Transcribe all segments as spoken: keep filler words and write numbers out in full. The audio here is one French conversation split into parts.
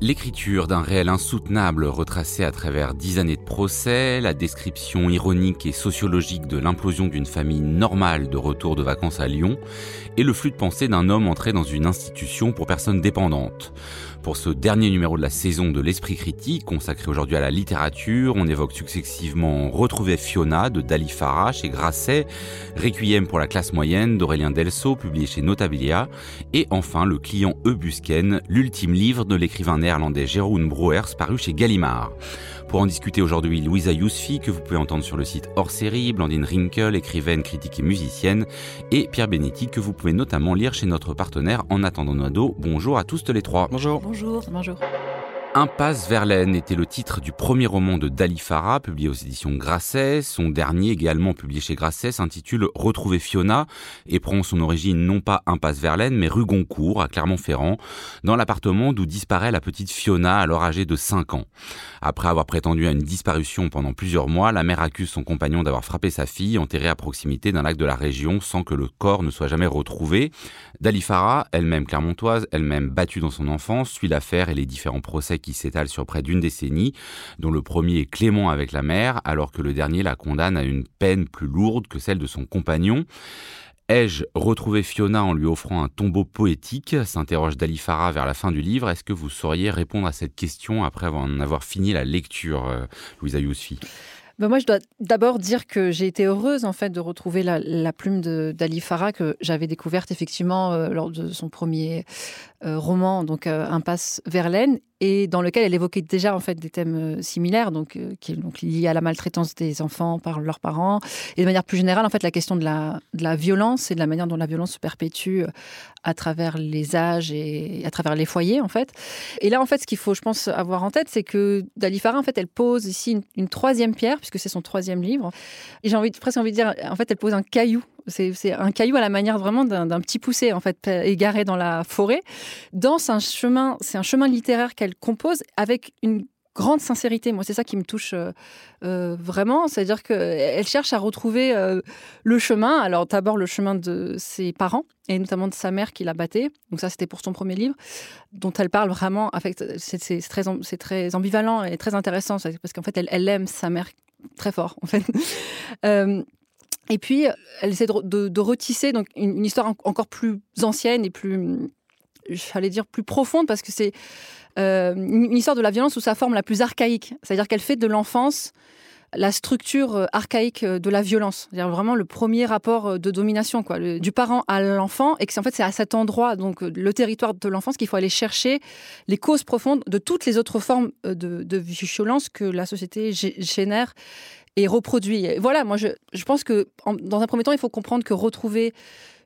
L'écriture d'un réel insoutenable retracé à travers dix années de procès, la description ironique et sociologique de l'implosion d'une famille normale de retour de vacances à Lyon et le flux de pensée d'un homme entré dans une institution pour personnes dépendantes. Pour ce dernier numéro de la saison de l'Esprit critique, consacré aujourd'hui à la littérature, on évoque successivement Retrouver Fiona de Dalie Farah chez Grasset, Requiem pour la classe moyenne d'Aurélien Delsaux, publié chez Notabilia, et enfin Le client E.Busken, l'ultime livre de l'écrivain néerlandais Irlandais Jeroen Brouwers, paru chez Gallimard. Pour en discuter aujourd'hui, Louisa Yousfi, que vous pouvez entendre sur le site Hors Série, Blandine Rinkel, écrivaine, critique et musicienne, et Pierre Benetti, que vous pouvez notamment lire chez notre partenaire En attendant Noado. Bonjour à tous les trois. Bonjour. Bonjour. Bonjour. Impasse Verlaine était le titre du premier roman de Dalie Farah, publié aux éditions Grasset. Son dernier, également publié chez Grasset, s'intitule Retrouver Fiona et prend son origine non pas Impasse Verlaine, mais rue Goncourt, à Clermont-Ferrand, dans l'appartement d'où disparaît la petite Fiona, alors âgée de cinq ans. Après avoir prétendu à une disparition pendant plusieurs mois, la mère accuse son compagnon d'avoir frappé sa fille, enterrée à proximité d'un lac de la région, sans que le corps ne soit jamais retrouvé. Dalie Farah, elle-même clermontoise, elle-même battue dans son enfance, suit l'affaire et les différents procès qui s'étale sur près d'une décennie, dont le premier est clément avec la mère, alors que le dernier la condamne à une peine plus lourde que celle de son compagnon. Ai-je retrouvé Fiona en lui offrant un tombeau poétique ? S'interroge Dalie Farah vers la fin du livre. Est-ce que vous sauriez répondre à cette question après en avoir fini la lecture, euh, Louisa Yousfi ? Ben moi, je dois d'abord dire que j'ai été heureuse en fait, de retrouver la, la plume de Dalie Farah que j'avais découverte effectivement euh, lors de son premier euh, roman, donc euh, Impasse Verlaine, et dans lequel elle évoquait déjà en fait, des thèmes euh, similaires, donc, euh, qui est donc, liés à la maltraitance des enfants par leurs parents, et de manière plus générale, en fait, la question de la, de la violence et de la manière dont la violence se perpétue à travers les âges et à travers les foyers. En fait. Et là, en fait, ce qu'il faut, je pense, avoir en tête, c'est que Dalie Farah, en fait, elle pose ici une, une troisième pierre, puisque c'est son troisième livre. Et j'ai envie, presque envie de dire, en fait, elle pose un caillou. C'est, c'est un caillou à la manière vraiment d'un, d'un petit poucet, en fait, égaré dans la forêt. Dans un chemin, c'est un chemin littéraire qu'elle compose avec une grande sincérité. Moi, c'est ça qui me touche euh, vraiment. C'est-à-dire qu'elle cherche à retrouver euh, le chemin. Alors, d'abord, le chemin de ses parents, et notamment de sa mère qui l'a battée. Donc ça, c'était pour son premier livre, dont elle parle vraiment avec... C'est, c'est, très, c'est très ambivalent et très intéressant, parce qu'en fait, elle, elle aime sa mère très fort, en fait. Euh, et puis, elle essaie de, de, de retisser donc, une, une histoire en, encore plus ancienne et plus, j'allais dire, plus profonde, parce que c'est euh, une histoire de la violence sous sa forme la plus archaïque. C'est-à-dire qu'elle fait de l'enfance la structure archaïque de la violence. C'est-à-dire vraiment le premier rapport de domination, quoi, le, du parent à l'enfant, et que c'est, en fait, c'est à cet endroit, donc, le territoire de l'enfance, qu'il faut aller chercher les causes profondes de toutes les autres formes de, de violence que la société génère et reproduit. Et voilà, moi, je, je pense que, en, dans un premier temps, il faut comprendre que retrouver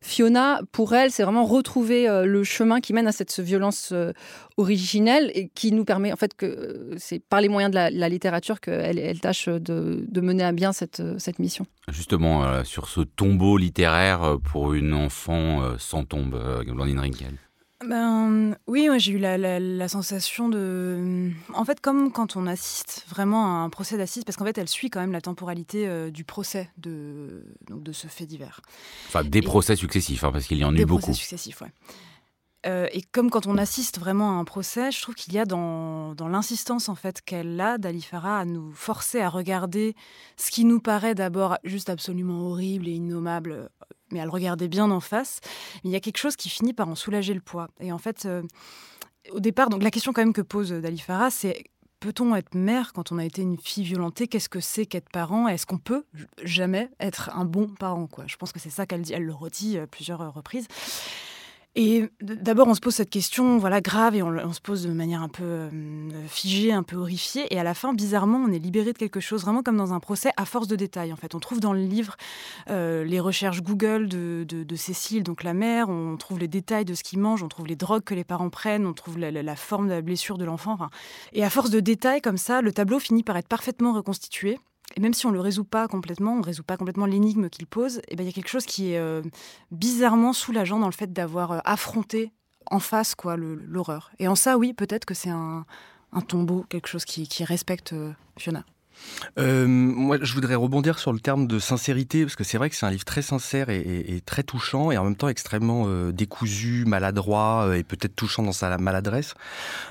Fiona, pour elle, c'est vraiment retrouver euh, le chemin qui mène à cette violence euh, originelle et qui nous permet, en fait, que euh, c'est par les moyens de la, la littérature qu'elle elle tâche de, de mener à bien cette, cette mission. Justement, euh, sur ce tombeau littéraire pour une enfant euh, sans tombe, euh, Blandine Rinkel. Ben, oui, ouais, j'ai eu la, la, la sensation de... En fait, comme quand on assiste vraiment à un procès d'assises, parce qu'en fait, elle suit quand même la temporalité euh, du procès de, donc de ce fait divers. Enfin, des et... procès successifs, hein, parce qu'il y en a eu beaucoup. Des procès successifs, oui. Euh, et comme quand on assiste vraiment à un procès, je trouve qu'il y a dans, dans l'insistance en fait, qu'elle a, Dalie Farah, à nous forcer à regarder ce qui nous paraît d'abord juste absolument horrible et innommable, mais à le regarder bien en face. Mais il y a quelque chose qui finit par en soulager le poids. Et en fait, euh, au départ, donc la question quand même que pose Dalie Farah, c'est peut-on être mère quand on a été une fille violentée ? Qu'est-ce que c'est qu'être parent ? Est-ce qu'on peut jamais être un bon parent, quoi ? Je pense que c'est ça qu'elle dit. Elle le redit à plusieurs reprises. Et d'abord, on se pose cette question voilà, grave, et on, on se pose de manière un peu euh, figée, un peu horrifiée. Et à la fin, bizarrement, on est libéré de quelque chose, vraiment comme dans un procès, à force de détails. En fait, on trouve dans le livre euh, les recherches Google de, de, de Cécile, donc la mère. On trouve les détails de ce qu'ils mangent, on trouve les drogues que les parents prennent, on trouve la, la, la forme de la blessure de l'enfant. Enfin. Et à force de détails comme ça, le tableau finit par être parfaitement reconstitué. Et même si on ne le résout pas complètement, on ne résout pas complètement l'énigme qu'il pose, il ben y a quelque chose qui est euh, bizarrement soulageant dans le fait d'avoir euh, affronté en face, quoi, le, l'horreur. Et en ça, oui, peut-être que c'est un, un tombeau, quelque chose qui, qui respecte euh, Fiona. Euh, moi, je voudrais rebondir sur le terme de sincérité, parce que c'est vrai que c'est un livre très sincère et, et, et très touchant, et en même temps extrêmement euh, décousu, maladroit, euh, et peut-être touchant dans sa maladresse.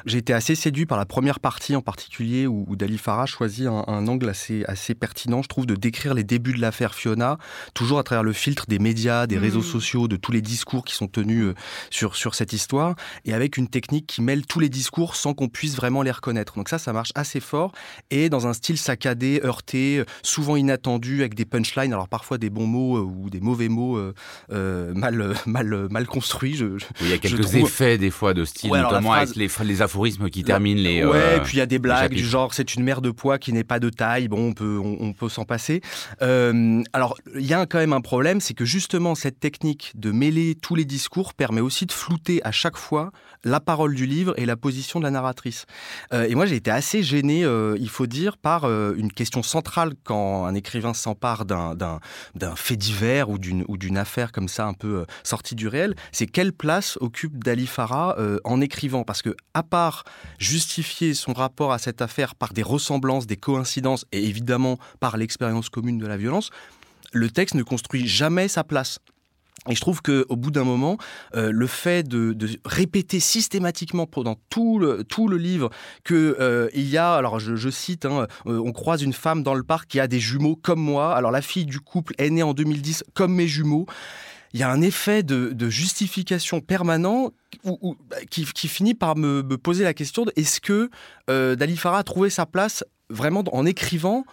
J'ai été assez séduit par la première partie en particulier, où, où Dalie Farah choisit un, un angle assez, assez pertinent, je trouve, de décrire les débuts de l'affaire Fiona, toujours à travers le filtre des médias, des réseaux mmh. sociaux, de tous les discours qui sont tenus euh, sur, sur cette histoire, et avec une technique qui mêle tous les discours sans qu'on puisse vraiment les reconnaître. Donc ça, ça marche assez fort, et dans un style sacré, saccadé, heurté, souvent inattendu, avec des punchlines, alors parfois des bons mots euh, ou des mauvais mots euh, euh, mal, mal, mal construits. Je, je, il y a quelques trouve... effets des fois de style, ouais, notamment phrase... avec les, les aphorismes qui la... terminent les... Ouais, euh, puis il y a des blagues du genre « c'est une mère de poids qui n'est pas de taille », bon, on peut, on, on peut s'en passer. Euh, alors, il y a quand même un problème, c'est que justement cette technique de mêler tous les discours permet aussi de flouter à chaque fois la parole du livre et la position de la narratrice. Euh, et moi, j'ai été assez gêné, euh, il faut dire, par... Euh, une question centrale quand un écrivain s'empare d'un, d'un, d'un fait divers ou d'une, ou d'une affaire comme ça un peu euh, sortie du réel, c'est quelle place occupe Dalie Farah euh, en écrivant, parce que à part justifier son rapport à cette affaire par des ressemblances, des coïncidences et évidemment par l'expérience commune de la violence, le texte ne construit jamais sa place. Et je trouve qu'au bout d'un moment, euh, le fait de, de répéter systématiquement pendant tout le, tout le livre que euh, il y a, alors je, je cite, hein, euh, on croise une femme dans le parc qui a des jumeaux comme moi, alors la fille du couple est née en deux mille dix comme mes jumeaux. Il y a un effet de, de justification permanent où, où, qui, qui finit par me, me poser la question de, est-ce que euh, Dalie Farah a trouvé sa place vraiment en écrivant ?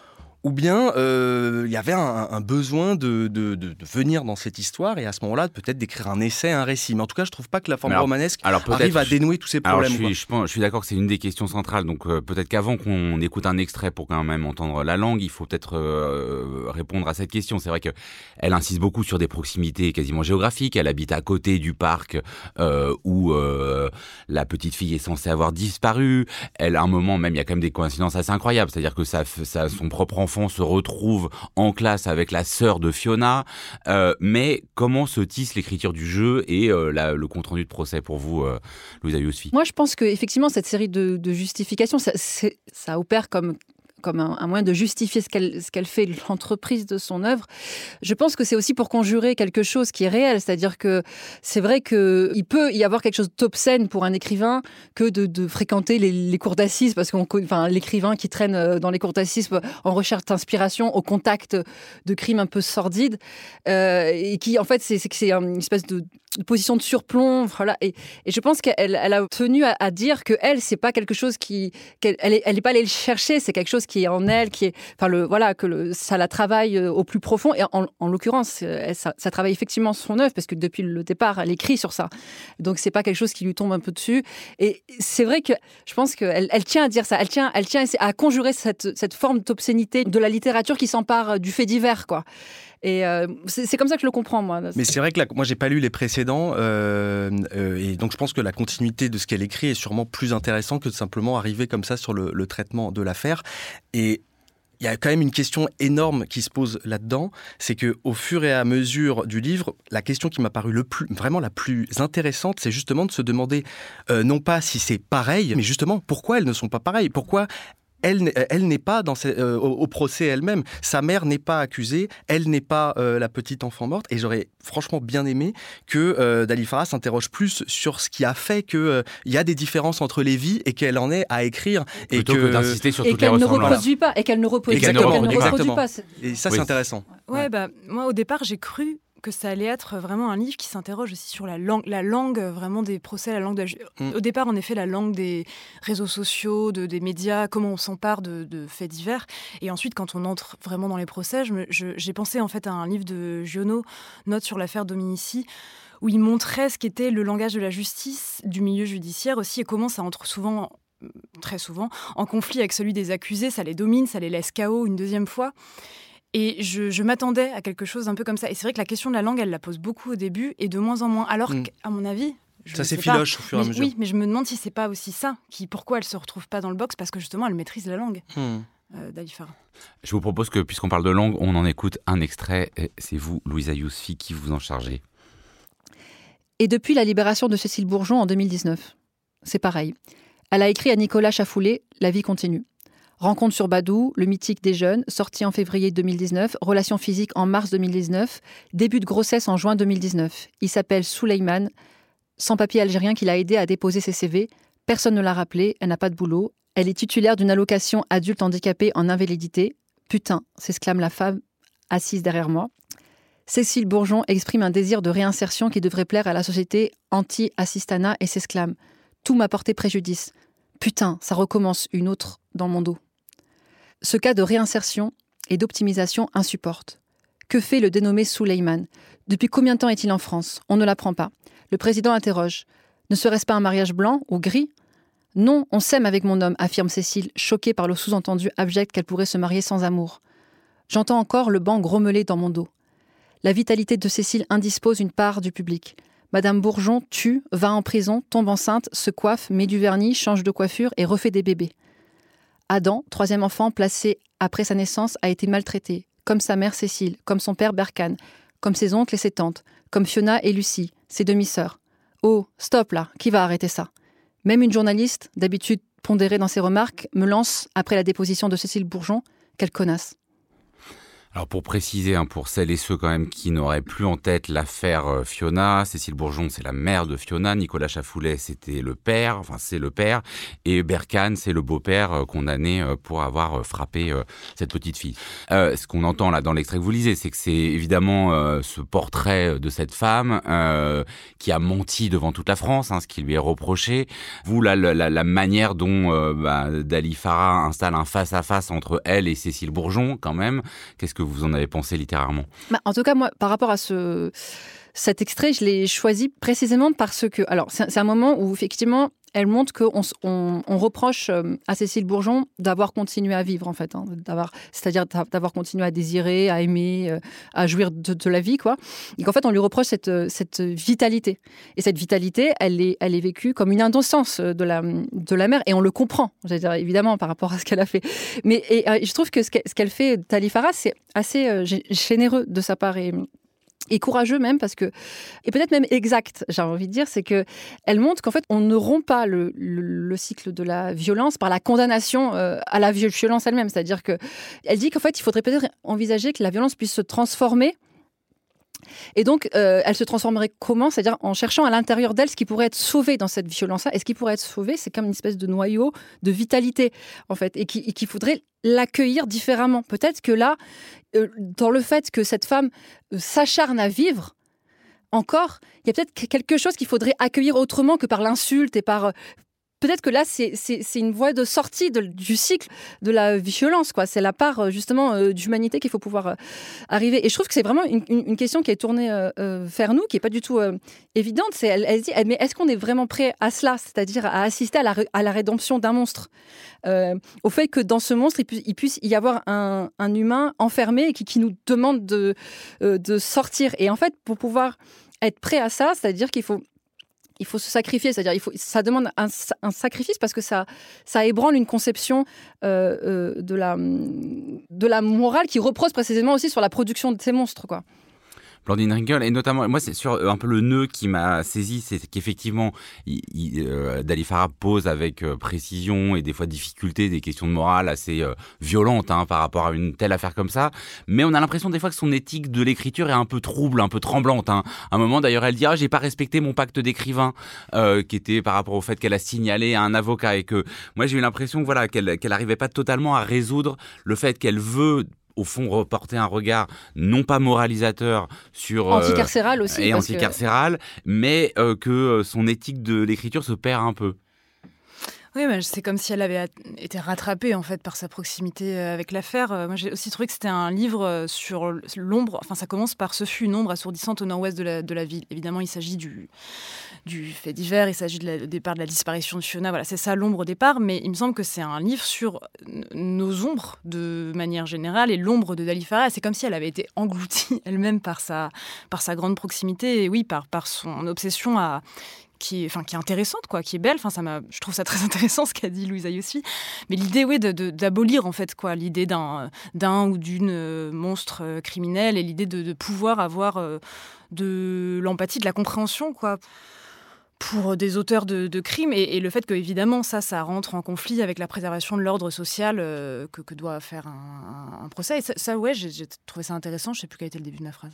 Ou bien euh, il y avait un, un besoin de, de, de, de venir dans cette histoire et à ce moment-là peut-être d'écrire un essai, un récit. Mais en tout cas, je trouve pas que la forme alors, romanesque alors arrive à dénouer tous ces problèmes. Alors je, suis, je, pense, je suis d'accord que c'est une des questions centrales. Donc euh, peut-être qu'avant qu'on écoute un extrait pour quand même entendre la langue, il faut peut-être euh, répondre à cette question. C'est vrai que elle insiste beaucoup sur des proximités quasiment géographiques. Elle habite à côté du parc euh, où euh, la petite fille est censée avoir disparu. Elle, à un moment même, il y a quand même des coïncidences assez incroyables. C'est-à-dire que ça, ça, son propre enfant se retrouve en classe avec la sœur de Fiona, euh, mais comment se tisse l'écriture du jeu et euh, la, le compte-rendu de procès pour vous, euh, Louisa Yousfi ? Moi, je pense qu'effectivement, cette série de, de justifications, ça, c'est, ça opère comme... comme un, un moyen de justifier ce qu'elle, ce qu'elle fait, l'entreprise de son œuvre. Je pense que c'est aussi pour conjurer quelque chose qui est réel, c'est-à-dire que c'est vrai qu'il peut y avoir quelque chose d'obscène pour un écrivain que de, de fréquenter les, les cours d'assises, parce que enfin, l'écrivain qui traîne dans les cours d'assises en recherche d'inspiration, au contact de crimes un peu sordides, euh, et qui, en fait, c'est, c'est, c'est une espèce de position de surplomb, voilà. Et, et je pense qu'elle elle a tenu à, à dire que elle, c'est pas quelque chose qui, qu'elle, elle est, elle est pas allée le chercher, c'est quelque chose qui est en elle, qui est, enfin le, voilà, que le, ça la travaille au plus profond. Et en, en l'occurrence, elle, ça, ça travaille effectivement son œuvre parce que depuis le départ, elle écrit sur ça. Donc c'est pas quelque chose qui lui tombe un peu dessus. Et c'est vrai que je pense qu'elle, elle tient à dire ça, elle tient, elle tient à conjurer cette, cette forme d'obscénité de la littérature qui s'empare du fait divers, quoi. Et euh, c'est, c'est comme ça que je le comprends, moi. Mais c'est vrai que la, moi, j'ai pas lu les précédents, euh, euh, et donc je pense que la continuité de ce qu'elle écrit est sûrement plus intéressante que de simplement arriver comme ça sur le, le traitement de l'affaire. Et il y a quand même une question énorme qui se pose là-dedans, c'est qu'au fur et à mesure du livre, la question qui m'a paru le plus, vraiment la plus intéressante, c'est justement de se demander, euh, non pas si c'est pareil, mais justement pourquoi elles ne sont pas pareilles, pourquoi... Elle, elle n'est pas dans ses, euh, au, au procès elle-même. Sa mère n'est pas accusée, elle n'est pas euh, la petite enfant morte. Et j'aurais franchement bien aimé que euh, Dalie Farah s'interroge plus sur ce qui a fait qu'il euh, y a des différences entre les vies et qu'elle en est à écrire. Et Plutôt que, que d'insister sur toutes les ressemblances. Et qu'elle ne reproduit pas. Et qu'elle ne reproduit, Exactement. Qu'elle ne reproduit pas. Et ça, oui. C'est intéressant. Ouais, ouais. Bah, moi, au départ, j'ai cru que ça allait être vraiment un livre qui s'interroge aussi sur la langue, la langue vraiment des procès, la langue de la ju- mm. Au départ, en effet, la langue des réseaux sociaux, de, des médias, comment on s'empare de, de faits divers. Et ensuite, quand on entre vraiment dans les procès, je me, je, j'ai pensé en fait à un livre de Giono, Notes sur l'affaire Dominici, où il montrait ce qu'était le langage de la justice, du milieu judiciaire aussi, et comment ça entre souvent, très souvent, en conflit avec celui des accusés, ça les domine, ça les laisse K O une deuxième fois. Et je, je m'attendais à quelque chose un peu comme ça. Et c'est vrai que la question de la langue, elle la pose beaucoup au début et de moins en moins. Alors mmh. qu'à mon avis... Je ça s'effiloche au fur et à mesure. Oui, mais je me demande si c'est pas aussi ça, qui, pourquoi elle se retrouve pas dans le box, parce que justement, elle maîtrise la langue. Mmh. Euh, Dalie Farah. Je vous propose que, puisqu'on parle de langue, on en écoute un extrait. C'est vous, Louisa Yousfi, qui vous en chargez. et depuis la libération de Cécile Bourgeon en deux mille dix-neuf. C'est pareil. Elle a écrit à Nicolas Chafoulet « La vie continue ». Rencontre sur Badou, le mythique des jeunes, sorti en février deux mille dix-neuf, relation physique en mars deux mille dix-neuf, début de grossesse en juin deux mille dix-neuf. Il s'appelle Souleymane, sans-papier algérien qui l'a aidé à déposer ses C V. Personne ne l'a rappelé, elle n'a pas de boulot. Elle est titulaire d'une allocation adulte handicapé en invalidité. « Putain !» s'exclame la femme assise derrière moi. Cécile Bourgeon exprime un désir de réinsertion qui devrait plaire à la société anti-assistana et s'exclame « Tout m'a porté préjudice. Putain, ça recommence, une autre dans mon dos. » Ce cas de réinsertion et d'optimisation insupporte. Que fait le dénommé Souleymane ? Depuis combien de temps est-il en France ? On ne l'apprend pas. Le président interroge. Ne serait-ce pas un mariage blanc ou gris ? Non, on s'aime avec mon homme, affirme Cécile, choquée par le sous-entendu abject qu'elle pourrait se marier sans amour. J'entends encore le banc grommeler dans mon dos. La vitalité de Cécile indispose une part du public. Madame Bourgeon tue, va en prison, tombe enceinte, se coiffe, met du vernis, change de coiffure et refait des bébés. Adam, troisième enfant placé après sa naissance, a été maltraité, comme sa mère Cécile, comme son père Berkane, comme ses oncles et ses tantes, comme Fiona et Lucie, ses demi-sœurs. Oh, stop là, qui va arrêter ça ? Même une journaliste, d'habitude pondérée dans ses remarques, me lance, après la déposition de Cécile Bourgeon, quelle connasse. Alors pour préciser, pour celles et ceux quand même qui n'auraient plus en tête l'affaire Fiona, Cécile Bourgeon, c'est la mère de Fiona, Nicolas Chafoulet, c'était le père, enfin c'est le père, et Berkane, c'est le beau-père condamné pour avoir frappé cette petite fille. Euh, ce qu'on entend là dans l'extrait que vous lisez, c'est que c'est évidemment euh, ce portrait de cette femme euh, qui a menti devant toute la France, hein, ce qui lui est reproché. Vous, la, la, la manière dont euh, bah, Dalie Farah installe un face-à-face entre elle et Cécile Bourgeon, quand même, qu'est-ce que vous en avez pensé littérairement ? Bah, en tout cas, moi, par rapport à ce, cet extrait, je l'ai choisi précisément parce que... Alors, c'est, c'est un moment où, effectivement, elle montre qu'on on, on reproche à Cécile Bourgeon d'avoir continué à vivre, en fait. Hein, d'avoir, c'est-à-dire d'avoir continué à désirer, à aimer, à jouir de, de la vie, quoi. Et qu'en fait, on lui reproche cette, cette vitalité. Et cette vitalité, elle est, elle est vécue comme une indocence de la, de la mère. Et on le comprend, c'est-à-dire, évidemment, par rapport à ce qu'elle a fait. Mais et, et je trouve que ce qu'elle fait, Dalie Farah, c'est assez euh, généreux de sa part et... et courageux même, parce que, et peut-être même exact, j'ai envie de dire, c'est qu'elle montre qu'en fait, on ne rompt pas le, le, le cycle de la violence par la condamnation euh, à la violence elle-même. C'est-à-dire qu'elle dit qu'en fait, il faudrait peut-être envisager que la violence puisse se transformer. Et donc, euh, elle se transformerait comment ? C'est-à-dire en cherchant à l'intérieur d'elle ce qui pourrait être sauvé dans cette violence-là. Et ce qui pourrait être sauvé, c'est comme une espèce de noyau de vitalité, en fait, et qu'il qui faudrait l'accueillir différemment. Peut-être que là, euh, dans le fait que cette femme euh, s'acharne à vivre, encore, il y a peut-être quelque chose qu'il faudrait accueillir autrement que par l'insulte et par... Euh, peut-être que là, c'est, c'est, c'est une voie de sortie de, du cycle de la violence, quoi. C'est la part, justement, euh, d'humanité qu'il faut pouvoir euh, arriver. Et je trouve que c'est vraiment une, une, une question qui est tournée euh, vers nous, qui n'est pas du tout euh, évidente. C'est, elle, elle se dit, mais est-ce qu'on est vraiment prêt à cela ? C'est-à-dire à assister à la, à la rédemption d'un monstre. Euh, au fait que dans ce monstre, il puisse, il puisse y avoir un, un humain enfermé et qui, qui nous demande de, euh, de sortir. Et en fait, pour pouvoir être prêt à ça, c'est-à-dire qu'il faut... Il faut se sacrifier, c'est-à-dire il faut, ça demande un, un sacrifice parce que ça, ça ébranle une conception euh, euh, de, la, de la morale qui repose précisément aussi sur la production de ces monstres, quoi. Blandine Rinkel, et notamment, moi, c'est sur un peu le nœud qui m'a saisi, c'est qu'effectivement, il, il, euh, Dalie Farah pose avec euh, précision et des fois difficulté des questions de morale assez euh, violentes hein, par rapport à une telle affaire comme ça. Mais on a l'impression des fois que son éthique de l'écriture est un peu trouble, un peu tremblante. Hein. À un moment, d'ailleurs, elle dit « Ah, j'ai pas respecté mon pacte d'écrivain euh, », qui était par rapport au fait qu'elle a signalé à un avocat et que moi, j'ai eu l'impression voilà, qu'elle qu'elle n'arrivait pas totalement à résoudre le fait qu'elle veut... au fond, reporter un regard non pas moralisateur sur... Anticarcéral euh, aussi. Et anticarcéral, que... mais euh, que son éthique de l'écriture se perd un peu. Oui, mais c'est comme si elle avait été rattrapée en fait par sa proximité avec l'affaire. Moi, j'ai aussi trouvé que c'était un livre sur l'ombre. Enfin, ça commence par ce fut une ombre assourdissante au nord-ouest de la, de la ville. Évidemment, il s'agit du, du fait divers, il s'agit de la, au départ de la disparition de Fiona. Voilà, c'est ça l'ombre au départ. Mais il me semble que c'est un livre sur nos ombres de manière générale et l'ombre de Dalie Farah. C'est comme si elle avait été engloutie elle-même par sa par sa grande proximité et oui, par par son obsession à Qui est, enfin, qui est intéressante, quoi, qui est belle. Enfin, ça m'a, je trouve ça très intéressant ce qu'a dit Louisa Yousfi. Mais l'idée, oui, de, de, d'abolir en fait, quoi, l'idée d'un, d'un ou d'une monstre criminel et l'idée de, de pouvoir avoir euh, de l'empathie, de la compréhension, quoi, pour des auteurs de, de crimes. Et, et le fait que, évidemment, ça, ça rentre en conflit avec la préservation de l'ordre social euh, que, que doit faire un, un, un procès. Et ça, ça ouais, j'ai, j'ai trouvé ça intéressant. Je ne sais plus quel était le début de ma phrase.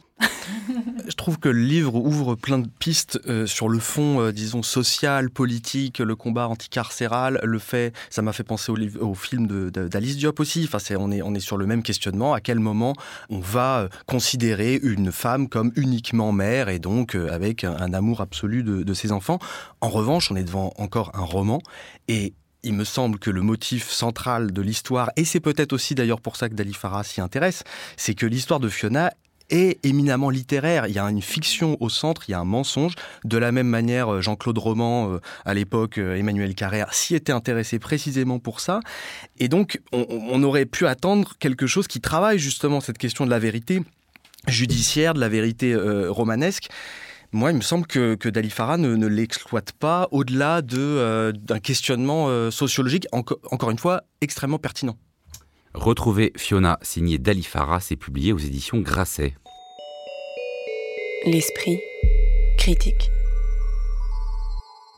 Je trouve que le livre ouvre plein de pistes euh, sur le fond, euh, disons, social, politique, le combat anticarcéral, le fait... Ça m'a fait penser au, livre, au film de, de, d'Alice Diop aussi. Enfin, c'est, on, est, on est sur le même questionnement. À quel moment on va considérer une femme comme uniquement mère et donc euh, avec un, un amour absolu de, de ses enfants. En revanche, on est devant encore un roman et il me semble que le motif central de l'histoire, et c'est peut-être aussi d'ailleurs pour ça que Dalie Farah s'y intéresse, c'est que l'histoire de Fiona est éminemment littéraire. Il y a une fiction au centre, il y a un mensonge. De la même manière, Jean-Claude Roman, à l'époque, Emmanuel Carrère, s'y était intéressé précisément pour ça. Et donc, on, on aurait pu attendre quelque chose qui travaille justement cette question de la vérité judiciaire, de la vérité euh, romanesque. Moi, il me semble que, que Dalie Farah ne, ne l'exploite pas au-delà de, euh, d'un questionnement euh, sociologique, enco- encore une fois, extrêmement pertinent. Retrouvez Fiona, signé Dalie Farah, c'est publié aux éditions Grasset. L'esprit critique.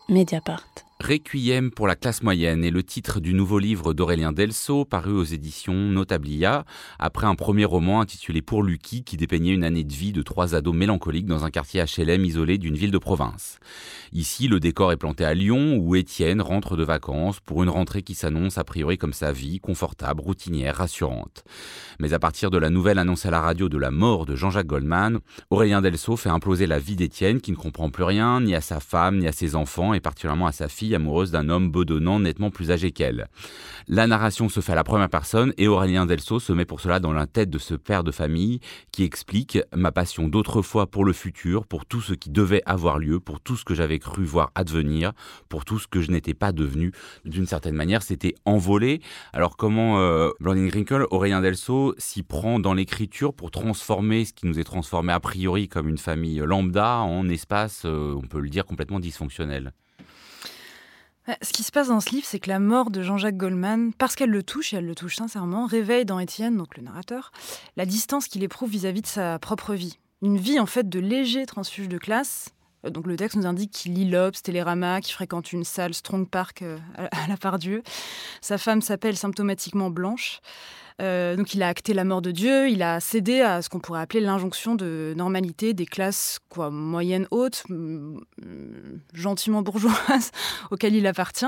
Mediapart. Requiem pour la classe moyenne est le titre du nouveau livre d'Aurélien Delsaux, paru aux éditions Notabilia, après un premier roman intitulé Pour Lucky, qui dépeignait une année de vie de trois ados mélancoliques dans un quartier H L M isolé d'une ville de province. Ici, le décor est planté à Lyon, où Étienne rentre de vacances pour une rentrée qui s'annonce a priori comme sa vie, confortable, routinière, rassurante. Mais à partir de la nouvelle annoncée à la radio de la mort de Jean-Jacques Goldman, Aurélien Delsaux fait imploser la vie d'Étienne, qui ne comprend plus rien, ni à sa femme, ni à ses enfants, et particulièrement à sa fille, amoureuse d'un homme bedonnant nettement plus âgé qu'elle. La narration se fait à la première personne et Aurélien Delsaux se met pour cela dans la tête de ce père de famille qui explique « Ma passion d'autrefois pour le futur, pour tout ce qui devait avoir lieu, pour tout ce que j'avais cru voir advenir, pour tout ce que je n'étais pas devenu. » D'une certaine manière, c'était envolé. Alors comment, euh, Blandine Rinkel, Aurélien Delsaux s'y prend dans l'écriture pour transformer ce qui nous est transformé a priori comme une famille lambda en espace, euh, on peut le dire, complètement dysfonctionnel. Ce qui se passe dans ce livre, c'est que la mort de Jean-Jacques Goldman, parce qu'elle le touche, et elle le touche sincèrement, réveille dans Étienne, donc le narrateur, la distance qu'il éprouve vis-à-vis de sa propre vie. Une vie, en fait, de léger transfuge de classe. Donc le texte nous indique qu'il lit L'Obs, Télérama, qu'il fréquente une salle Strong Park à la Pardieu. Sa femme s'appelle symptomatiquement Blanche. Euh, donc il a acté la mort de Dieu, il a cédé à ce qu'on pourrait appeler l'injonction de normalité des classes quoi, moyennes hautes, euh, gentiment bourgeoises, auxquelles il appartient.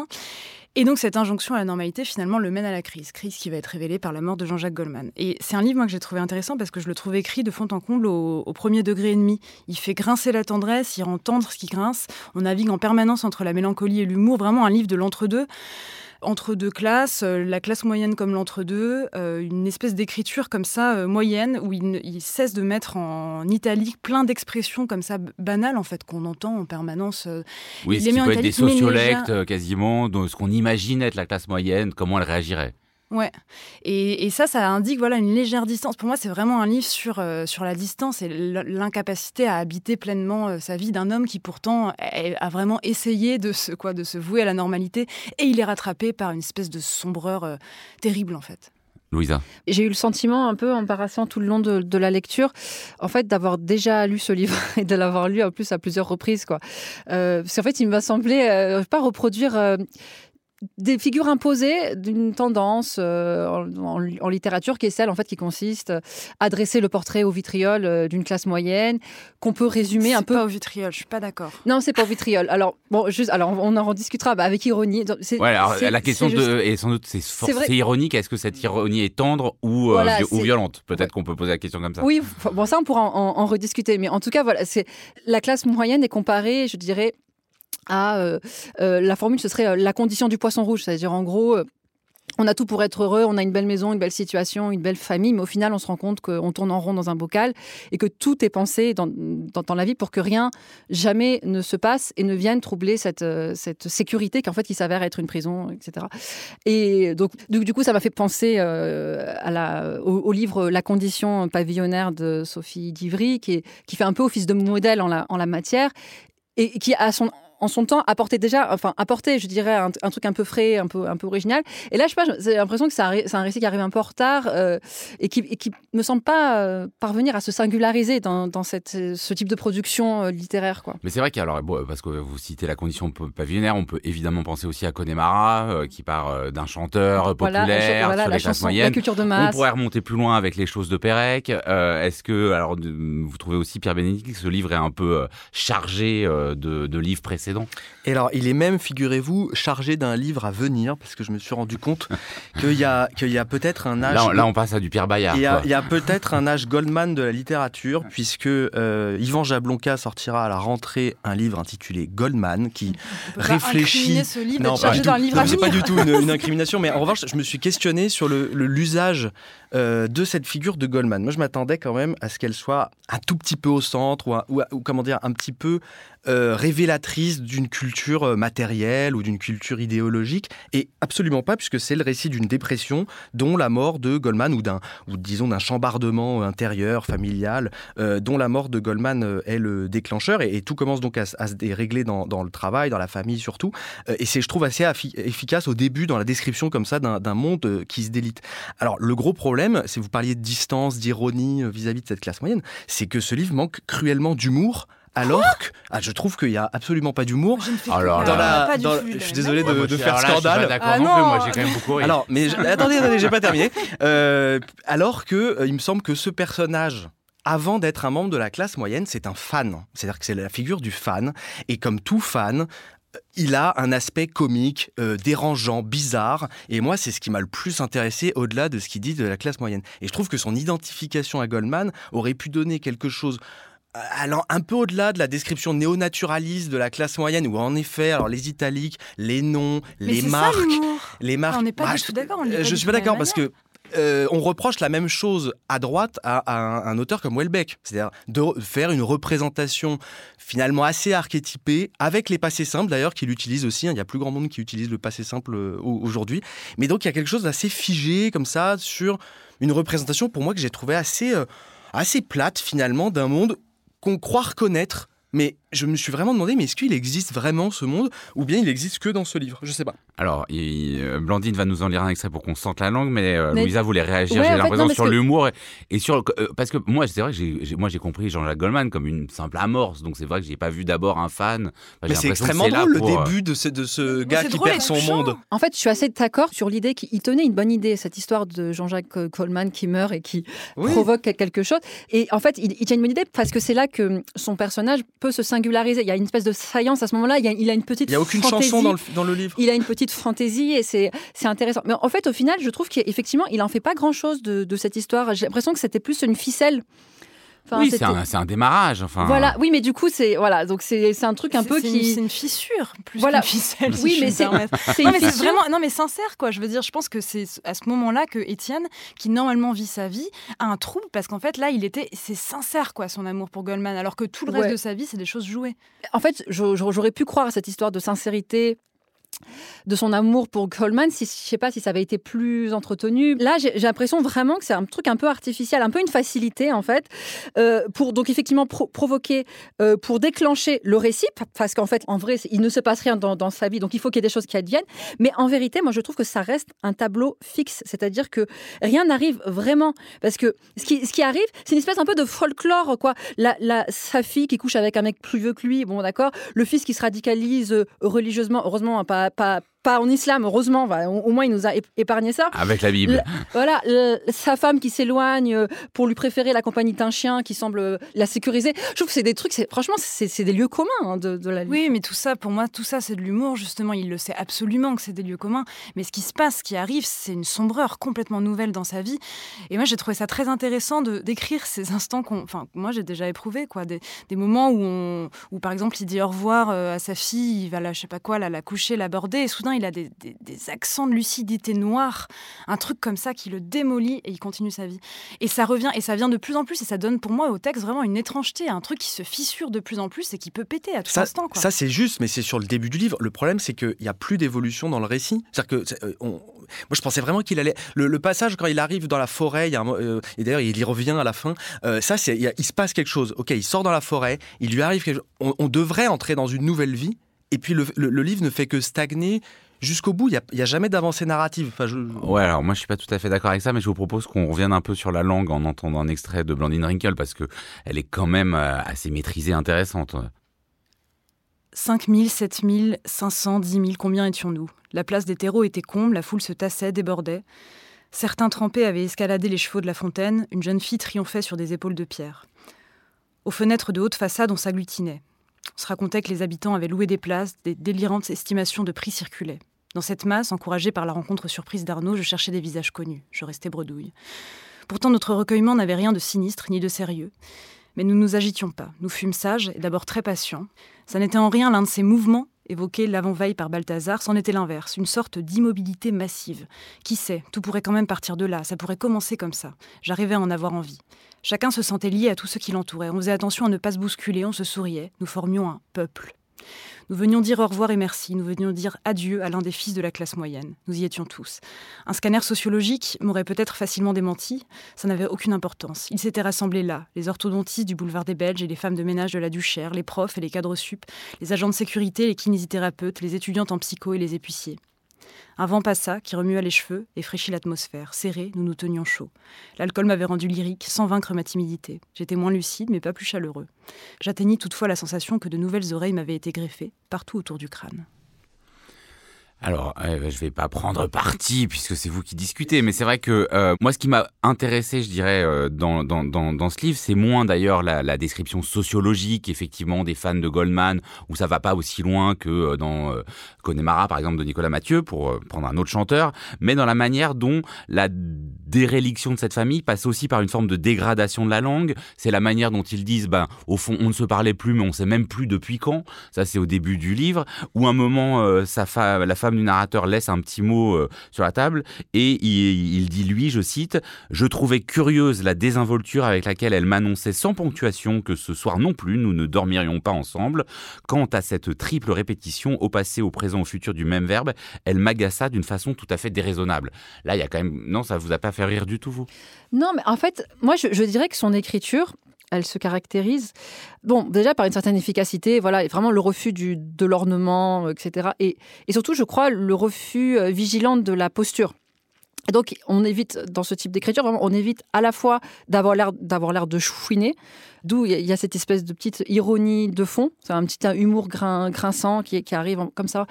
Et donc cette injonction à la normalité finalement le mène à la crise, crise qui va être révélée par la mort de Jean-Jacques Goldman. Et c'est un livre moi, que j'ai trouvé intéressant parce que je le trouve écrit de fond en comble au, au premier degré et demi. Il fait grincer la tendresse, il rend tendre ce qui grince, on navigue en permanence entre la mélancolie et l'humour, vraiment un livre de l'entre-deux. Entre deux classes, la classe moyenne comme l'entre-deux, euh, une espèce d'écriture comme ça, euh, moyenne, où il, ne, il cesse de mettre en italique plein d'expressions comme ça, banales, en fait, qu'on entend en permanence. Euh, oui, ce qui peut être des sociolectes, déjà... quasiment, de ce qu'on imagine être la classe moyenne, comment elle réagirait. Ouais, et, et ça, ça indique voilà, une légère distance. Pour moi, c'est vraiment un livre sur, euh, sur la distance et l'incapacité à habiter pleinement euh, sa vie d'un homme qui pourtant a vraiment essayé de se, quoi, de se vouer à la normalité et il est rattrapé par une espèce de sombreur euh, terrible en fait. Louisa. J'ai eu le sentiment un peu embarrassant tout le long de, de la lecture, en fait, d'avoir déjà lu ce livre et de l'avoir lu en plus à plusieurs reprises. Quoi. Euh, parce qu'en fait, il m'a semblé euh, pas reproduire... Euh, des figures imposées d'une tendance euh, en, en, en littérature qui est celle en fait qui consiste à dresser le portrait au vitriol euh, d'une classe moyenne qu'on peut résumer c'est un peu. C'est pas au vitriol, je suis pas d'accord. Non, c'est pas au vitriol. Alors bon, juste, alors on en rediscutera bah, avec ironie. C'est, ouais, alors, c'est, la question c'est juste... de et sans doute c'est, for- c'est, c'est ironique. Est-ce que cette ironie est tendre ou, euh, voilà, ou violente? Peut-être ouais. qu'on peut poser la question comme ça. Oui, bon ça on pourra en, en, en rediscuter, mais en tout cas voilà, c'est la classe moyenne est comparée, je dirais. À, euh, euh, la formule, ce serait euh, la condition du poisson rouge, c'est-à-dire en gros, euh, on a tout pour être heureux, on a une belle maison, une belle situation, une belle famille, mais au final, on se rend compte qu'on tourne en rond dans un bocal et que tout est pensé dans, dans, dans la vie pour que rien, jamais ne se passe et ne vienne troubler cette, euh, cette sécurité qu'en fait, qui s'avère être une prison, et cetera. Et donc, du, du coup, ça m'a fait penser euh, à la, au, au livre La condition pavillonnaire de Sophie Divry, qui, est, qui fait un peu office de modèle en la, en la matière et qui a son en son temps, apportait déjà, enfin, apportait, je dirais, un, un truc un peu frais, un peu, un peu original. Et là, je sais pas, j'ai l'impression que c'est un, c'est un récit qui arrive un peu en retard euh, et qui ne me semble pas euh, parvenir à se singulariser dans, dans cette, ce type de production euh, littéraire, quoi. Mais c'est vrai qu'alors, bon, parce que vous citez la condition pavillonnaire, on peut évidemment penser aussi à Connemara, euh, qui part euh, d'un chanteur populaire, voilà, chanson, voilà, sur les classes moyennes. La culture de masse. On pourrait remonter plus loin avec Les choses de Pérec. Euh, est-ce que, alors, vous trouvez aussi, Pierre Benetti, que ce livre est un peu euh, chargé euh, de, de livres précédents? Et alors, il est même, figurez-vous, chargé d'un livre à venir, parce que je me suis rendu compte qu'il y a, qu'il y a peut-être un âge... Là, on, là, on passe à du Pierre Bayard. Il y a, il y a peut-être un âge Goldman de la littérature, puisque euh, Yvan Jablonka sortira à la rentrée un livre intitulé Goldman, qui réfléchit... Pas ce livre, non, pas du tout, d'un livre non, à c'est venir. Pas du tout une, une incrimination, mais en revanche, je me suis questionné sur le, le, l'usage euh, de cette figure de Goldman. Moi, je m'attendais quand même à ce qu'elle soit un tout petit peu au centre, ou, un, ou, ou comment dire, un petit peu... Euh, révélatrice d'une culture matérielle ou d'une culture idéologique, et absolument pas, puisque c'est le récit d'une dépression dont la mort de Goldman, ou d'un, ou disons d'un chambardement intérieur, familial, euh, dont la mort de Goldman est le déclencheur, et, et tout commence donc à, à se dérégler dans, dans le travail, dans la famille surtout, euh, et c'est, je trouve, assez affi- efficace au début, dans la description comme ça d'un, d'un monde qui se délite. Alors le gros problème, si vous parliez de distance, d'ironie vis-à-vis de cette classe moyenne, c'est que ce livre manque cruellement d'humour. Alors que ah, je trouve qu'il n'y a absolument pas d'humour. Alors dans là, la, dans, je suis désolé de, de faire scandale. Là, ah non, non plus, moi j'ai quand même beaucoup ri. Alors, mais je, attendez, attendez, j'ai pas terminé. Euh, alors que euh, il me semble que ce personnage, avant d'être un membre de la classe moyenne, c'est un fan. C'est-à-dire que c'est la figure du fan, et comme tout fan, il a un aspect comique, euh, dérangeant, bizarre, et moi c'est ce qui m'a le plus intéressé au-delà de ce qu'il dit de la classe moyenne. Et je trouve que son identification à Goldman aurait pu donner quelque chose allant un peu au-delà de la description néo-naturaliste de la classe moyenne, où en effet, alors les italiques, les noms, mais les marques, ça, les marques. On n'est pas bah, du tout d'accord. On je suis pas d'accord parce que euh, on reproche la même chose à droite à, à, un, à un auteur comme Houellebecq, c'est-à-dire de faire une représentation finalement assez archétypée, avec les passés simples d'ailleurs qu'il utilise aussi. Il y a plus grand monde qui utilise le passé simple aujourd'hui, mais donc il y a quelque chose d'assez figé comme ça sur une représentation, pour moi, que j'ai trouvé assez euh, assez plate finalement, d'un monde qu'on croit reconnaître, mais je me suis vraiment demandé, mais est-ce qu'il existe vraiment ce monde, ou bien il existe que dans ce livre? Je sais pas. Alors, il, Blandine va nous en lire un extrait pour qu'on sente la langue, mais, euh, mais Louisa voulait réagir, ouais, j'ai l'impression, non, sur que... l'humour et, et sur euh, parce que moi, c'est vrai que j'ai, j'ai moi j'ai compris Jean-Jacques Goldman comme une simple amorce, donc c'est vrai que j'ai pas vu d'abord un fan. Enfin, mais j'ai c'est extrêmement c'est drôle pour... le début de ce de ce gars qui perd son chiant. monde. En fait, je suis assez d'accord sur l'idée qu'il tenait une bonne idée, cette histoire de Jean-Jacques Goldman qui meurt et qui oui. provoque quelque chose. Et en fait, il, il tient une bonne idée parce que c'est là que son personnage peut se singulariser. Il y a une espèce de saillance à ce moment-là. Il y a, il a une petite. Il y a aucune fantaisie. chanson dans le, dans le livre. Il a une petite fantaisie et c'est c'est intéressant. Mais en fait, au final, je trouve qu'effectivement, il en fait pas grand-chose de, de cette histoire. J'ai l'impression que c'était plus une ficelle. Enfin, oui, c'est un, c'est un démarrage. Enfin. Voilà. Oui, mais du coup, c'est voilà. Donc c'est c'est un truc un c'est, peu c'est qui. Une, c'est une fissure. Plus voilà. Qu'une ficelle. Oui, si mais c'est, c'est, non, mais c'est vraiment non mais sincère quoi. Je veux dire, je pense que c'est à ce moment-là que Étienne, qui normalement vit sa vie, a un trou parce qu'en fait là, il était c'est sincère quoi son amour pour Goldman, alors que tout le reste ouais. de sa vie, c'est des choses jouées. En fait, je, je, j'aurais pu croire à cette histoire de sincérité de son amour pour Goldman, si, je sais pas si ça avait été plus entretenu. Là, j'ai, j'ai l'impression vraiment que c'est un truc un peu artificiel, un peu une facilité en fait, euh, pour donc effectivement pro- provoquer, euh, pour déclencher le récit, parce qu'en fait, en vrai, il ne se passe rien dans, dans sa vie, donc il faut qu'il y ait des choses qui adviennent. Mais en vérité, moi, je trouve que ça reste un tableau fixe, c'est-à-dire que rien n'arrive vraiment, parce que ce qui, ce qui arrive, c'est une espèce un peu de folklore, quoi. La, la, sa fille qui couche avec un mec plus vieux que lui, bon, d'accord. Le fils qui se radicalise religieusement, heureusement, pas pas, pas en islam, heureusement, au moins il nous a épargné ça. Avec la Bible. La, voilà, le, sa femme qui s'éloigne pour lui préférer la compagnie d'un chien qui semble la sécuriser. Je trouve que c'est des trucs, c'est, franchement, c'est, c'est des lieux communs hein, de, de la vie. Oui, mais tout ça, pour moi, tout ça, c'est de l'humour, justement. Il le sait absolument que c'est des lieux communs. Mais ce qui se passe, ce qui arrive, c'est une sombreur complètement nouvelle dans sa vie. Et moi, j'ai trouvé ça très intéressant de, d'écrire ces instants qu'on... Enfin, moi, j'ai déjà éprouvé, quoi. Des, des moments où, on, où, par exemple, il dit au revoir à sa fille, il va la, je sais pas quoi, la, la coucher, l'aborder, et soudain, il a des, des, des accents de lucidité noire, un truc comme ça qui le démolit et il continue sa vie. Et ça revient, et ça vient de plus en plus, et ça donne pour moi au texte vraiment une étrangeté, un truc qui se fissure de plus en plus et qui peut péter à tout ça, instant. Quoi. Ça c'est juste, mais c'est sur le début du livre. Le problème c'est qu'il n'y a plus d'évolution dans le récit. C'est-à-dire que, c'est, euh, on... moi je pensais vraiment qu'il allait... Le, le passage quand il arrive dans la forêt, il y a un... euh, et d'ailleurs il y revient à la fin, euh, ça c'est... Il, y a... il se passe quelque chose. Ok, il sort dans la forêt, il lui arrive quelque chose. On, on devrait entrer dans une nouvelle vie. Et puis le, le, le livre ne fait que stagner jusqu'au bout. Il n'y a, a jamais d'avancée narrative. Enfin, je... Ouais, alors moi je ne suis pas tout à fait d'accord avec ça, mais je vous propose qu'on revienne un peu sur la langue en entendant un extrait de Blandine Rinkel, parce qu'elle est quand même assez maîtrisée, intéressante. cinq mille, sept mille, cinq cents, dix mille, combien étions-nous ? La place des terreaux était comble, la foule se tassait, débordait. Certains trempés avaient escaladé les chevaux de la fontaine, une jeune fille triomphait sur des épaules de pierre. Aux fenêtres de haute façade, on s'agglutinait. On se racontait que les habitants avaient loué des places, des délirantes estimations de prix circulaient. Dans cette masse, encouragée par la rencontre surprise d'Arnaud, je cherchais des visages connus, je restais bredouille. Pourtant, notre recueillement n'avait rien de sinistre ni de sérieux. Mais nous ne nous agitions pas, nous fûmes sages et d'abord très patients. Ça n'était en rien l'un de ces mouvements évoqués l'avant-veille par Balthazar, c'en était l'inverse, une sorte d'immobilité massive. Qui sait, tout pourrait quand même partir de là, ça pourrait commencer comme ça. J'arrivais à en avoir envie. Chacun se sentait lié à tout ce qui l'entourait, on faisait attention à ne pas se bousculer, on se souriait, nous formions un peuple. Nous venions dire au revoir et merci, nous venions dire adieu à l'un des fils de la classe moyenne. Nous y étions tous. Un scanner sociologique m'aurait peut-être facilement démenti, ça n'avait aucune importance. Ils s'étaient rassemblés là, les orthodontistes du boulevard des Belges et les femmes de ménage de la Duchère, les profs et les cadres sup, les agents de sécurité, les kinésithérapeutes, les étudiantes en psycho et les épiciers. Un vent passa, qui remua les cheveux et fraîchit l'atmosphère. Serrés, nous nous tenions chauds. L'alcool m'avait rendu lyrique, sans vaincre ma timidité. J'étais moins lucide, mais pas plus chaleureux. J'atteignis toutefois la sensation que de nouvelles oreilles m'avaient été greffées, partout autour du crâne. Alors, euh, je ne vais pas prendre parti, puisque c'est vous qui discutez, mais c'est vrai que euh, moi, ce qui m'a intéressé, je dirais, euh, dans, dans, dans, dans ce livre, c'est moins d'ailleurs la, la description sociologique, effectivement, des fans de Goldman, où ça ne va pas aussi loin que euh, dans euh, Connemara, par exemple, de Nicolas Mathieu, pour euh, prendre un autre chanteur, mais dans la manière dont la déréliction de cette famille passe aussi par une forme de dégradation de la langue. C'est la manière dont ils disent, ben, au fond, on ne se parlait plus, mais on ne sait même plus depuis quand. Ça, c'est au début du livre, où à un moment, euh, sa fa- la femme du narrateur laisse un petit mot euh, sur la table et il, il dit, lui, je cite, « Je trouvais curieuse la désinvolture avec laquelle elle m'annonçait sans ponctuation que ce soir non plus, nous ne dormirions pas ensemble. Quant à cette triple répétition au passé, au présent, au futur du même verbe, elle m'agaça d'une façon tout à fait déraisonnable. » Là, il y a quand même... Non, ça ne vous a pas fait rire du tout, vous ? Non, mais en fait, moi, je, je dirais que son écriture... Elle se caractérise, bon, déjà par une certaine efficacité, voilà, et vraiment le refus du, de l'ornement, et cetera. Et, et surtout, je crois, le refus vigilant de la posture. Donc, on évite, dans ce type d'écriture, on évite à la fois d'avoir l'air, d'avoir l'air de chouiner, d'où il y a cette espèce de petite ironie de fond, c'est un petit un humour grin, grinçant qui, qui arrive en, comme ça,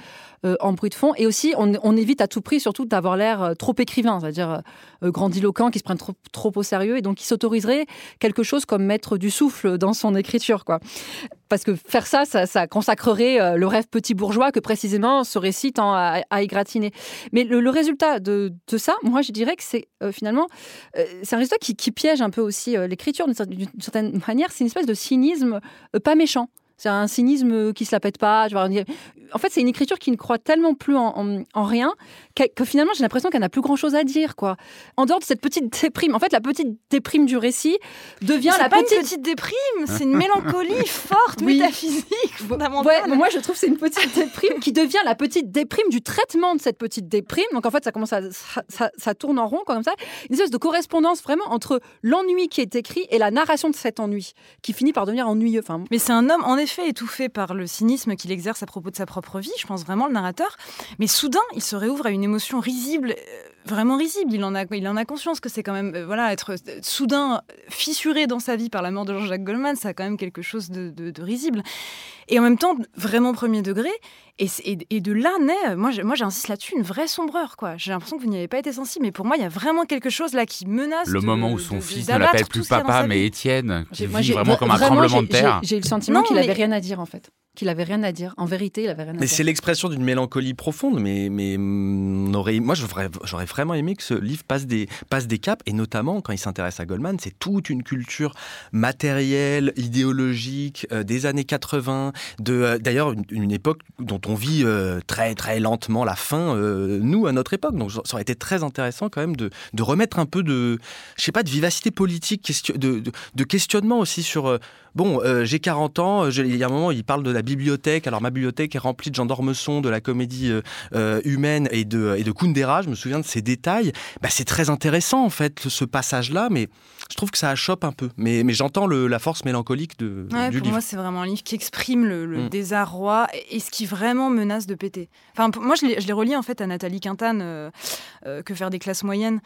euh, en bruit de fond. Et aussi, on, on évite à tout prix, surtout, d'avoir l'air trop écrivain, c'est-à-dire euh, grandiloquent, qui se prenne trop, trop au sérieux, et donc qui s'autoriserait quelque chose comme mettre du souffle dans son écriture, quoi. Parce que faire ça, ça, ça consacrerait le rêve petit bourgeois que précisément ce récit tend à, à égratiner. Mais le, le résultat de, de ça, moi je dirais que c'est euh, finalement, euh, c'est un résultat qui, qui piège un peu aussi euh, l'écriture d'une certaine, d'une certaine manière. C'est une espèce de cynisme euh, pas méchant. C'est un cynisme qui se la pète pas. En fait, c'est une écriture qui ne croit tellement plus en, en, en rien que finalement, j'ai l'impression qu'elle n'a plus grand-chose à dire, quoi. En dehors de cette petite déprime. En fait, la petite déprime du récit devient la petite... C'est pas une petite déprime, c'est une mélancolie forte, oui. Métaphysique, fondamentale. Ouais, moi, je trouve que c'est une petite déprime qui devient la petite déprime du traitement de cette petite déprime. Donc, en fait, ça commence à... Ça, ça, ça tourne en rond, comme ça. Une espèce de correspondance, vraiment, entre l'ennui qui est écrit et la narration de cet ennui, qui finit par devenir ennuyeux. Enfin, mais c'est un homme, en effet, fait étouffé par le cynisme qu'il exerce à propos de sa propre vie, je pense vraiment, le narrateur. Mais soudain, il se réouvre à une émotion risible, euh, vraiment risible. Il en a, il en a conscience que c'est quand même, euh, voilà, être euh, soudain fissuré dans sa vie par la mort de Jean-Jacques Goldman, ça a quand même quelque chose de, de, de risible. Et en même temps, vraiment premier degré. Et, et, et de là naît, moi, j'ai, moi j'insiste là-dessus, une vraie sombreur, quoi. J'ai l'impression que vous n'y avez pas été sensible, mais pour moi, il y a vraiment quelque chose là qui menace. Le de, moment où son de, fils de, ne l'appelle plus papa, mais Étienne, qui moi, vit vraiment comme un vraiment, tremblement de terre. J'ai, j'ai, j'ai eu le sentiment non, qu'il mais... avait rien à dire, en fait. Qu'il avait rien à dire. En vérité, il avait rien à mais dire. Mais c'est l'expression d'une mélancolie profonde. Mais, mais on aurait, moi, j'aurais, j'aurais vraiment aimé que ce livre passe des, passe des caps, et notamment quand il s'intéresse à Goldman, c'est toute une culture matérielle, idéologique, euh, des années quatre-vingts, de, euh, d'ailleurs une, une époque dont on vit euh, très, très lentement la fin, euh, nous, à notre époque. Donc, ça aurait été très intéressant quand même de, de remettre un peu de, je sais pas, de vivacité politique, question, de, de, de questionnement aussi sur... Euh, bon, euh, j'ai quarante ans, je, il y a un moment, il parle de la bibliothèque. Alors, ma bibliothèque est remplie de Jean d'Ormesson, de la comédie euh, humaine et de, et de Kundera. Je me souviens de ces détails. Bah, c'est très intéressant, en fait, ce passage-là, mais je trouve que ça achoppe un peu. Mais, mais j'entends le, la force mélancolique de, ouais, du livre. Pour moi, c'est vraiment un livre qui exprime déprime, le, le mmh. désarroi, et, et ce qui vraiment menace de péter. Enfin, p- moi, je les, je les relis en fait à Nathalie Quintane, euh, euh, que faire des classes moyennes.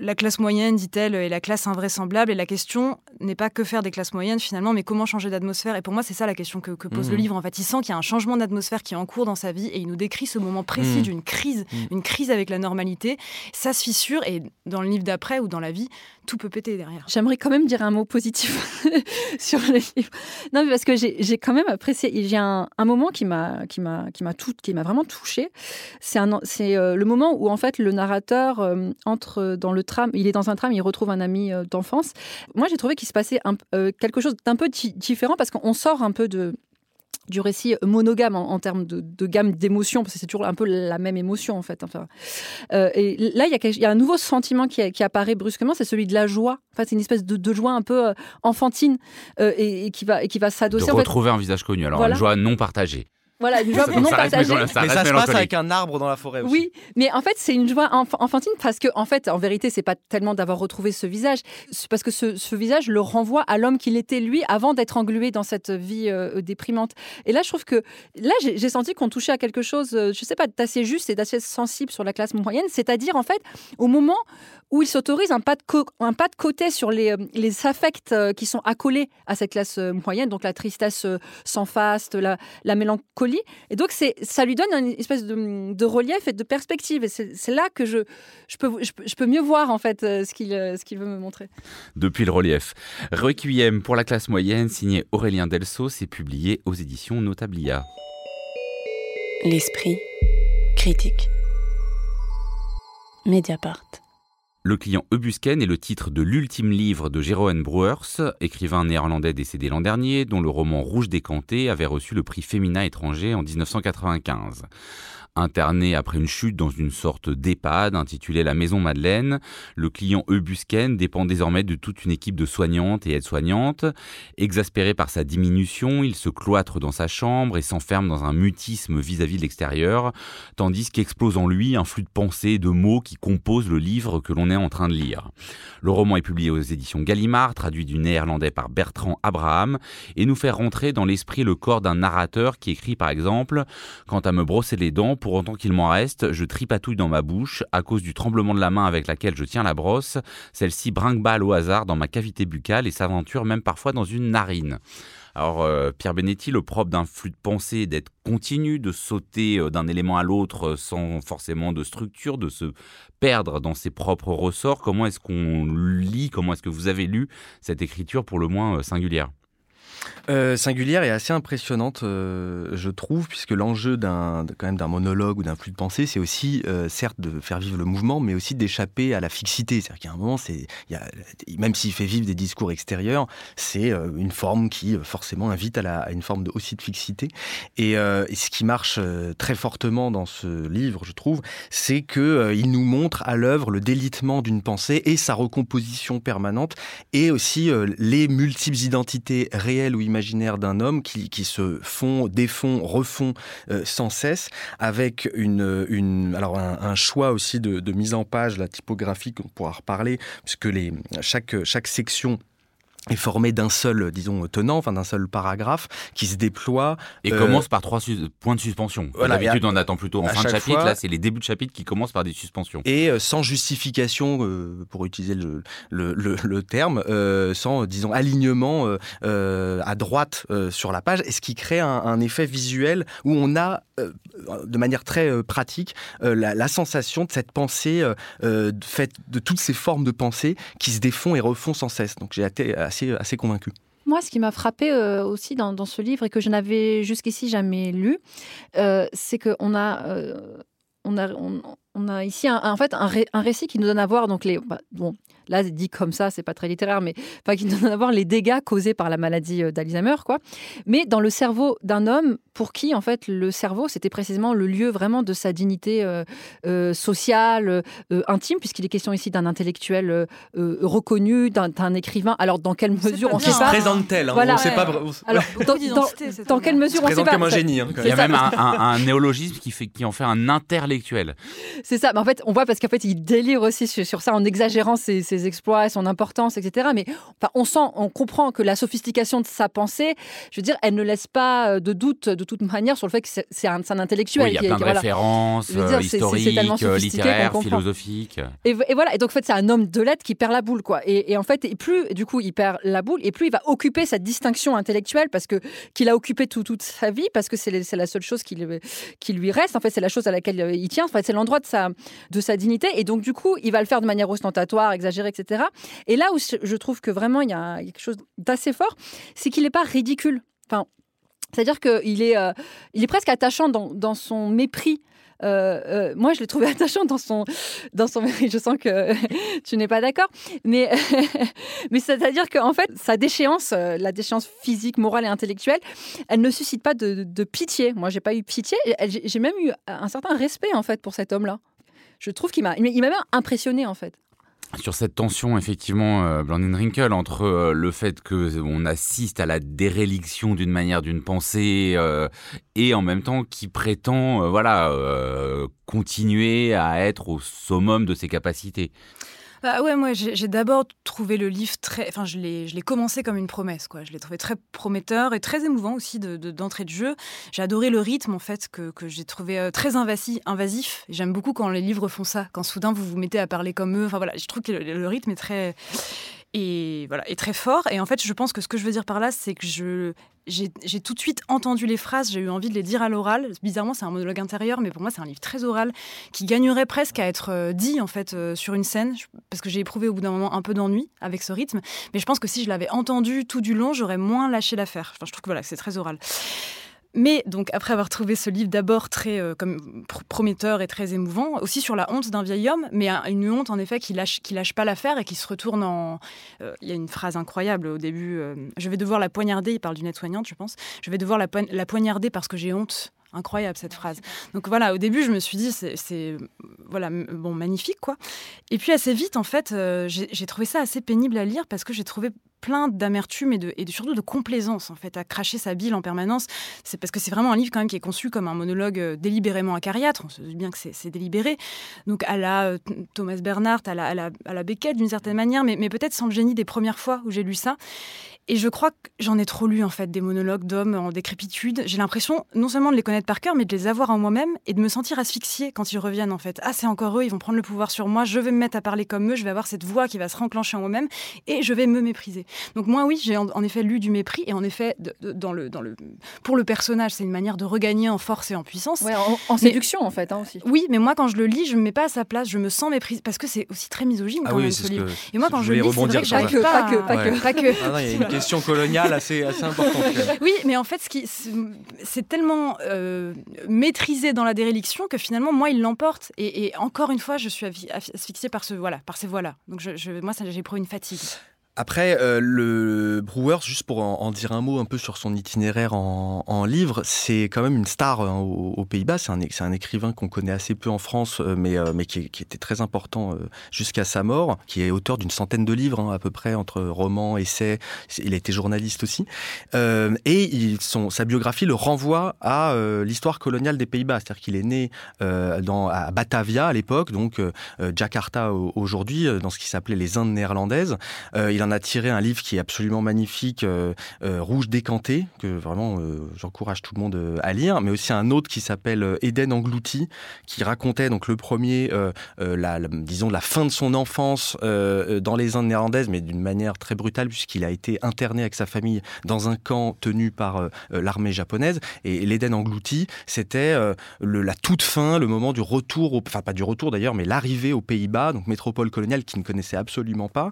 La classe moyenne, dit-elle, est la classe invraisemblable, et la question n'est pas que faire des classes moyennes finalement, mais comment changer d'atmosphère. Et pour moi, c'est ça la question que, que pose mmh. le livre. En fait, il sent qu'il y a un changement d'atmosphère qui est en cours dans sa vie, et il nous décrit ce moment précis mmh. d'une crise, mmh. une crise avec la normalité. Ça se fissure, et dans le livre d'après ou dans la vie, tout peut péter derrière. J'aimerais quand même dire un mot positif sur le livre. Non, mais parce que j'ai, j'ai quand même apprécié. Il y a un, un moment qui m'a, qui m'a, qui m'a tout, qui m'a vraiment touchée. C'est un, c'est euh, le moment où en fait le narrateur euh, entre dans le tram. Il est dans un tram, il retrouve un ami euh, d'enfance. Moi, j'ai trouvé qu'il se passait un, euh, quelque chose d'un peu di- différent parce qu'on sort un peu de du récit monogame en, en termes de, de gamme d'émotions, parce que c'est toujours un peu la même émotion en fait. Enfin, euh, et là, il y, a quelque, il y a un nouveau sentiment qui, qui apparaît brusquement, c'est celui de la joie. Enfin, c'est une espèce de, de joie un peu euh, enfantine euh, et, et qui va, et qui va s'adosser. De retrouver en fait un visage connu, alors voilà. Une joie non partagée. Voilà, une joie non partagée. Mais ça se passe avec un arbre dans la forêt aussi. Oui, mais en fait, c'est une joie enf- enfantine parce que, en fait, en vérité, c'est pas tellement d'avoir retrouvé ce visage, c'est parce que ce, ce visage le renvoie à l'homme qu'il était lui avant d'être englué dans cette vie euh, déprimante. Et là, je trouve que là, j'ai, j'ai senti qu'on touchait à quelque chose, euh, je sais pas, d'assez juste et d'assez sensible sur la classe moyenne, c'est-à-dire en fait, au moment où il s'autorise un pas de, co- un pas de côté sur les, euh, les affects euh, qui sont accolés à cette classe euh, moyenne, donc la tristesse euh, sans faste, la, la mélancolie. Et donc, c'est, ça lui donne une espèce de, de relief et de perspective. Et c'est, c'est là que je, je, peux, je, je peux mieux voir, en fait, ce qu'il, ce qu'il veut me montrer. Depuis le relief. Requiem pour la classe moyenne, signé Aurélien Delsaux, c'est publié aux éditions Notabilia. L'esprit critique. Mediapart. Le client E.Busken est le titre de l'ultime livre de Jeroen Brouwers, écrivain néerlandais décédé l'an dernier, dont le roman Rouge Décanté avait reçu le prix Femina étranger en dix-neuf cent quatre-vingt-quinze. Interné après une chute dans une sorte d'EHPAD intitulée La Maison Madeleine, le client E.Busken dépend désormais de toute une équipe de soignantes et aides-soignantes. Exaspéré par sa diminution, il se cloître dans sa chambre et s'enferme dans un mutisme vis-à-vis de l'extérieur, tandis qu'explose en lui un flux de pensées et de mots qui composent le livre que l'on est en train de lire. Le roman est publié aux éditions Gallimard, traduit du néerlandais par Bertrand Abraham, et nous fait rentrer dans l'esprit et le corps d'un narrateur qui écrit par exemple « Quant à me brosser les dents, pour autant qu'il m'en reste, je tripatouille dans ma bouche à cause du tremblement de la main avec laquelle je tiens la brosse. Celle-ci brinque-balle au hasard dans ma cavité buccale et s'aventure même parfois dans une narine. » Alors, euh, Pierre Benetti, le propre d'un flux de pensée, d'être continu, de sauter d'un élément à l'autre sans forcément de structure, de se perdre dans ses propres ressorts. Comment est-ce qu'on lit, comment est-ce que vous avez lu cette écriture pour le moins singulière ? Euh, singulière et assez impressionnante, euh, je trouve, puisque l'enjeu d'un, quand même d'un monologue ou d'un flux de pensée, c'est aussi, euh, certes, de faire vivre le mouvement, mais aussi d'échapper à la fixité. C'est-à-dire qu'à un moment, c'est, y a, même s'il fait vivre des discours extérieurs, c'est euh, une forme qui, forcément, invite à, la, à une forme de, aussi de fixité. Et, euh, et ce qui marche euh, très fortement dans ce livre, je trouve, c'est qu'il euh, nous montre à l'œuvre le délitement d'une pensée et sa recomposition permanente, et aussi euh, les multiples identités réelles ou imaginaire d'un homme qui, qui se font, défont, refont euh, sans cesse, avec une, une, alors un, un choix aussi de, de mise en page, la typographie, on pourra reparler, puisque les, chaque, chaque section est formé d'un seul, disons, tenant, enfin d'un seul paragraphe qui se déploie. Et euh... commence par trois su- points de suspension. Voilà, d'habitude, à... on attend plutôt en fin de chapitre. Fois... Là, c'est les débuts de chapitre qui commencent par des suspensions. Et euh, sans justification, euh, pour utiliser le, le, le, le terme, euh, sans, disons, alignement euh, euh, à droite euh, sur la page, et ce qui crée un, un effet visuel où on a, euh, de manière très euh, pratique, euh, la, la sensation de cette pensée, euh, faite de toutes ces formes de pensée qui se défont et refont sans cesse. Donc, j'ai été Assez, assez convaincu. Moi, ce qui m'a frappé euh, aussi dans, dans ce livre et que je n'avais jusqu'ici jamais lu, euh, c'est qu'on a, euh, on a, on, on a ici un, en fait un, ré, un récit qui nous donne à voir donc les bah, bon. Là, dit comme ça, c'est pas très littéraire, mais enfin, qui donne à voir les dégâts causés par la maladie d'Alzheimer, quoi. Mais dans le cerveau d'un homme pour qui, en fait, le cerveau, c'était précisément le lieu vraiment de sa dignité euh, euh, sociale, euh, intime, puisqu'il est question ici d'un intellectuel euh, reconnu, d'un, d'un écrivain. Alors, dans quelle mesure on ne sait pas. Se présente-t-elle hein, voilà. On ne sait pas. Alors, dans, dans, dans quelle mesure on ne sait pas. Présente comme un génie. Hein, il y a même un, un, un néologisme qui, fait, qui en fait un intellectuel. C'est ça. Mais en fait, on voit parce qu'en fait, il délire aussi sur ça en exagérant ses, ses exploits, son importance, et cetera. Mais enfin, on sent, on comprend que la sophistication de sa pensée, je veux dire, elle ne laisse pas de doute de toute manière sur le fait que c'est, c'est, un, c'est un intellectuel. Oui, il y a qui, plein qui, de voilà. références euh, historiques, littéraires, philosophiques. Et, et voilà. Et donc, en fait, c'est un homme de lettres qui perd la boule, quoi. Et, et en fait, et plus du coup, il perd la boule, et plus il va occuper cette distinction intellectuelle parce que qu'il a occupé tout, toute sa vie, parce que c'est, c'est la seule chose qui, qui lui reste. En fait, c'est la chose à laquelle il tient. En fait, c'est l'endroit de sa, de sa dignité. Et donc, du coup, il va le faire de manière ostentatoire, exagérée, et cetera. Et là où je trouve que vraiment, il y a quelque chose d'assez fort, c'est qu'il n'est pas ridicule. Enfin, c'est-à-dire qu'il est, euh, il est presque attachant dans, dans son mépris. Euh, euh, moi, je l'ai trouvé attachant dans son, dans son. Je sens que tu n'es pas d'accord, mais mais c'est-à-dire que en fait, sa déchéance, euh, la déchéance physique, morale et intellectuelle, elle ne suscite pas de, de pitié. Moi, j'ai pas eu pitié. Elle, j'ai même eu un certain respect en fait pour cet homme-là. Je trouve qu'il m'a, il m'a même impressionné en fait. Sur cette tension, effectivement, euh, Blandine Rinkel, entre euh, le fait qu'on assiste à la déréliction d'une manière, d'une pensée, euh, et en même temps qui prétend euh, voilà, euh, continuer à être au summum de ses capacités. Bah ouais, moi j'ai, j'ai d'abord trouvé le livre très, enfin je l'ai, je l'ai commencé comme une promesse quoi. Je l'ai trouvé très prometteur et très émouvant aussi de, de, d'entrée de jeu. J'ai adoré le rythme en fait que, que j'ai trouvé très invasi, invasif. J'aime beaucoup quand les livres font ça, quand soudain vous vous mettez à parler comme eux. Enfin voilà, je trouve que le, le rythme est très et voilà est très fort. Et en fait je pense que ce que je veux dire par là c'est que je J'ai, j'ai tout de suite entendu les phrases, j'ai eu envie de les dire à l'oral. Bizarrement, c'est un monologue intérieur, mais pour moi, c'est un livre très oral qui gagnerait presque à être euh, dit en fait euh, sur une scène, parce que j'ai éprouvé au bout d'un moment un peu d'ennui avec ce rythme. Mais je pense que si je l'avais entendu tout du long, j'aurais moins lâché l'affaire. Enfin, je trouve que voilà, c'est très oral. Mais donc après avoir trouvé ce livre d'abord très euh, comme pr- prometteur et très émouvant, aussi sur la honte d'un vieil homme, mais une honte en effet qui lâche qui lâche pas l'affaire et qui se retourne en. Il euh, y a une phrase incroyable au début. Euh, je vais devoir la poignarder. Il parle d'une aide-soignante, je pense. Je vais devoir la, po- la poignarder parce que j'ai honte. Incroyable cette phrase. Donc voilà, au début, je me suis dit, c'est, c'est voilà, bon, magnifique quoi. Et puis assez vite, en fait, euh, j'ai, j'ai trouvé ça assez pénible à lire parce que j'ai trouvé plein d'amertume et, de, et de, surtout de complaisance en fait, à cracher sa bile en permanence. C'est parce que c'est vraiment un livre quand même qui est conçu comme un monologue délibérément acariâtre. On se dit bien que c'est, c'est délibéré. Donc à la euh, Thomas Bernhardt, à la, à la, à la Beckett d'une certaine manière, mais, mais peut-être sans le génie des premières fois où j'ai lu ça. Et je crois que j'en ai trop lu, en fait, des monologues d'hommes en décrépitude. J'ai l'impression, non seulement de les connaître par cœur, mais de les avoir en moi-même et de me sentir asphyxiée quand ils reviennent, en fait. Ah, c'est encore eux, ils vont prendre le pouvoir sur moi, je vais me mettre à parler comme eux, je vais avoir cette voix qui va se renclencher en moi-même et je vais me mépriser. Donc moi, oui, j'ai en, en effet lu du mépris et en effet, de, de, dans le, dans le, pour le personnage, c'est une manière de regagner en force et en puissance. Ouais, en, en séduction, mais, en fait, hein, aussi. Oui, mais moi, quand je le lis, je ne me mets pas à sa place, je me sens méprisée, parce que c'est aussi très misogyne, quand ah oui, même, ce livre. Que, et moi, quand je, je le lis, c'est vrai que j'arrive pas, pas, pas, ouais. pas que... Ah, non, question coloniale assez, assez importante. Oui, mais en fait, ce qui, c'est tellement euh, maîtrisé dans la déréliction que finalement, moi, il l'emporte. Et, et encore une fois, je suis asphyxiée par, ce, voilà, par ces voix-là. Donc, je, je, moi, ça, j'ai éprouvé une fatigue. Après, euh, le Brouwers, juste pour en, en dire un mot un peu sur son itinéraire en, en livre, c'est quand même une star hein, aux, aux Pays-Bas. C'est un, c'est un écrivain qu'on connaît assez peu en France, mais, euh, mais qui, qui était très important euh, jusqu'à sa mort, qui est auteur d'une centaine de livres hein, à peu près, entre romans, essais. Il a été journaliste aussi. Euh, et il, son, sa biographie le renvoie à euh, l'histoire coloniale des Pays-Bas. C'est-à-dire qu'il est né euh, dans, à Batavia à l'époque, donc euh, Jakarta aujourd'hui, dans ce qui s'appelait les Indes néerlandaises. Euh, il en a tiré un livre qui est absolument magnifique, euh, euh, Rouge Décanté, que vraiment euh, j'encourage tout le monde euh, à lire, mais aussi un autre qui s'appelle euh, Éden englouti, qui racontait donc le premier, euh, euh, la, la, disons la fin de son enfance euh, dans les Indes néerlandaises, mais d'une manière très brutale puisqu'il a été interné avec sa famille dans un camp tenu par euh, l'armée japonaise. Et, et l'Éden englouti, c'était euh, le, la toute fin, le moment du retour, au, enfin pas du retour d'ailleurs, mais l'arrivée aux Pays-Bas, donc métropole coloniale qu'il ne connaissait absolument pas.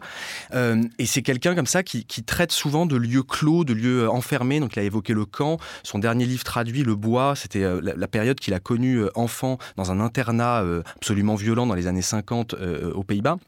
Euh, Et c'est quelqu'un comme ça qui, qui traite souvent de lieux clos, de lieux enfermés. Donc il a évoqué le camp. Son dernier livre traduit, Le Bois, c'était la, la période qu'il a connue enfant dans un internat absolument violent dans les années cinquante euh, aux Pays-Bas.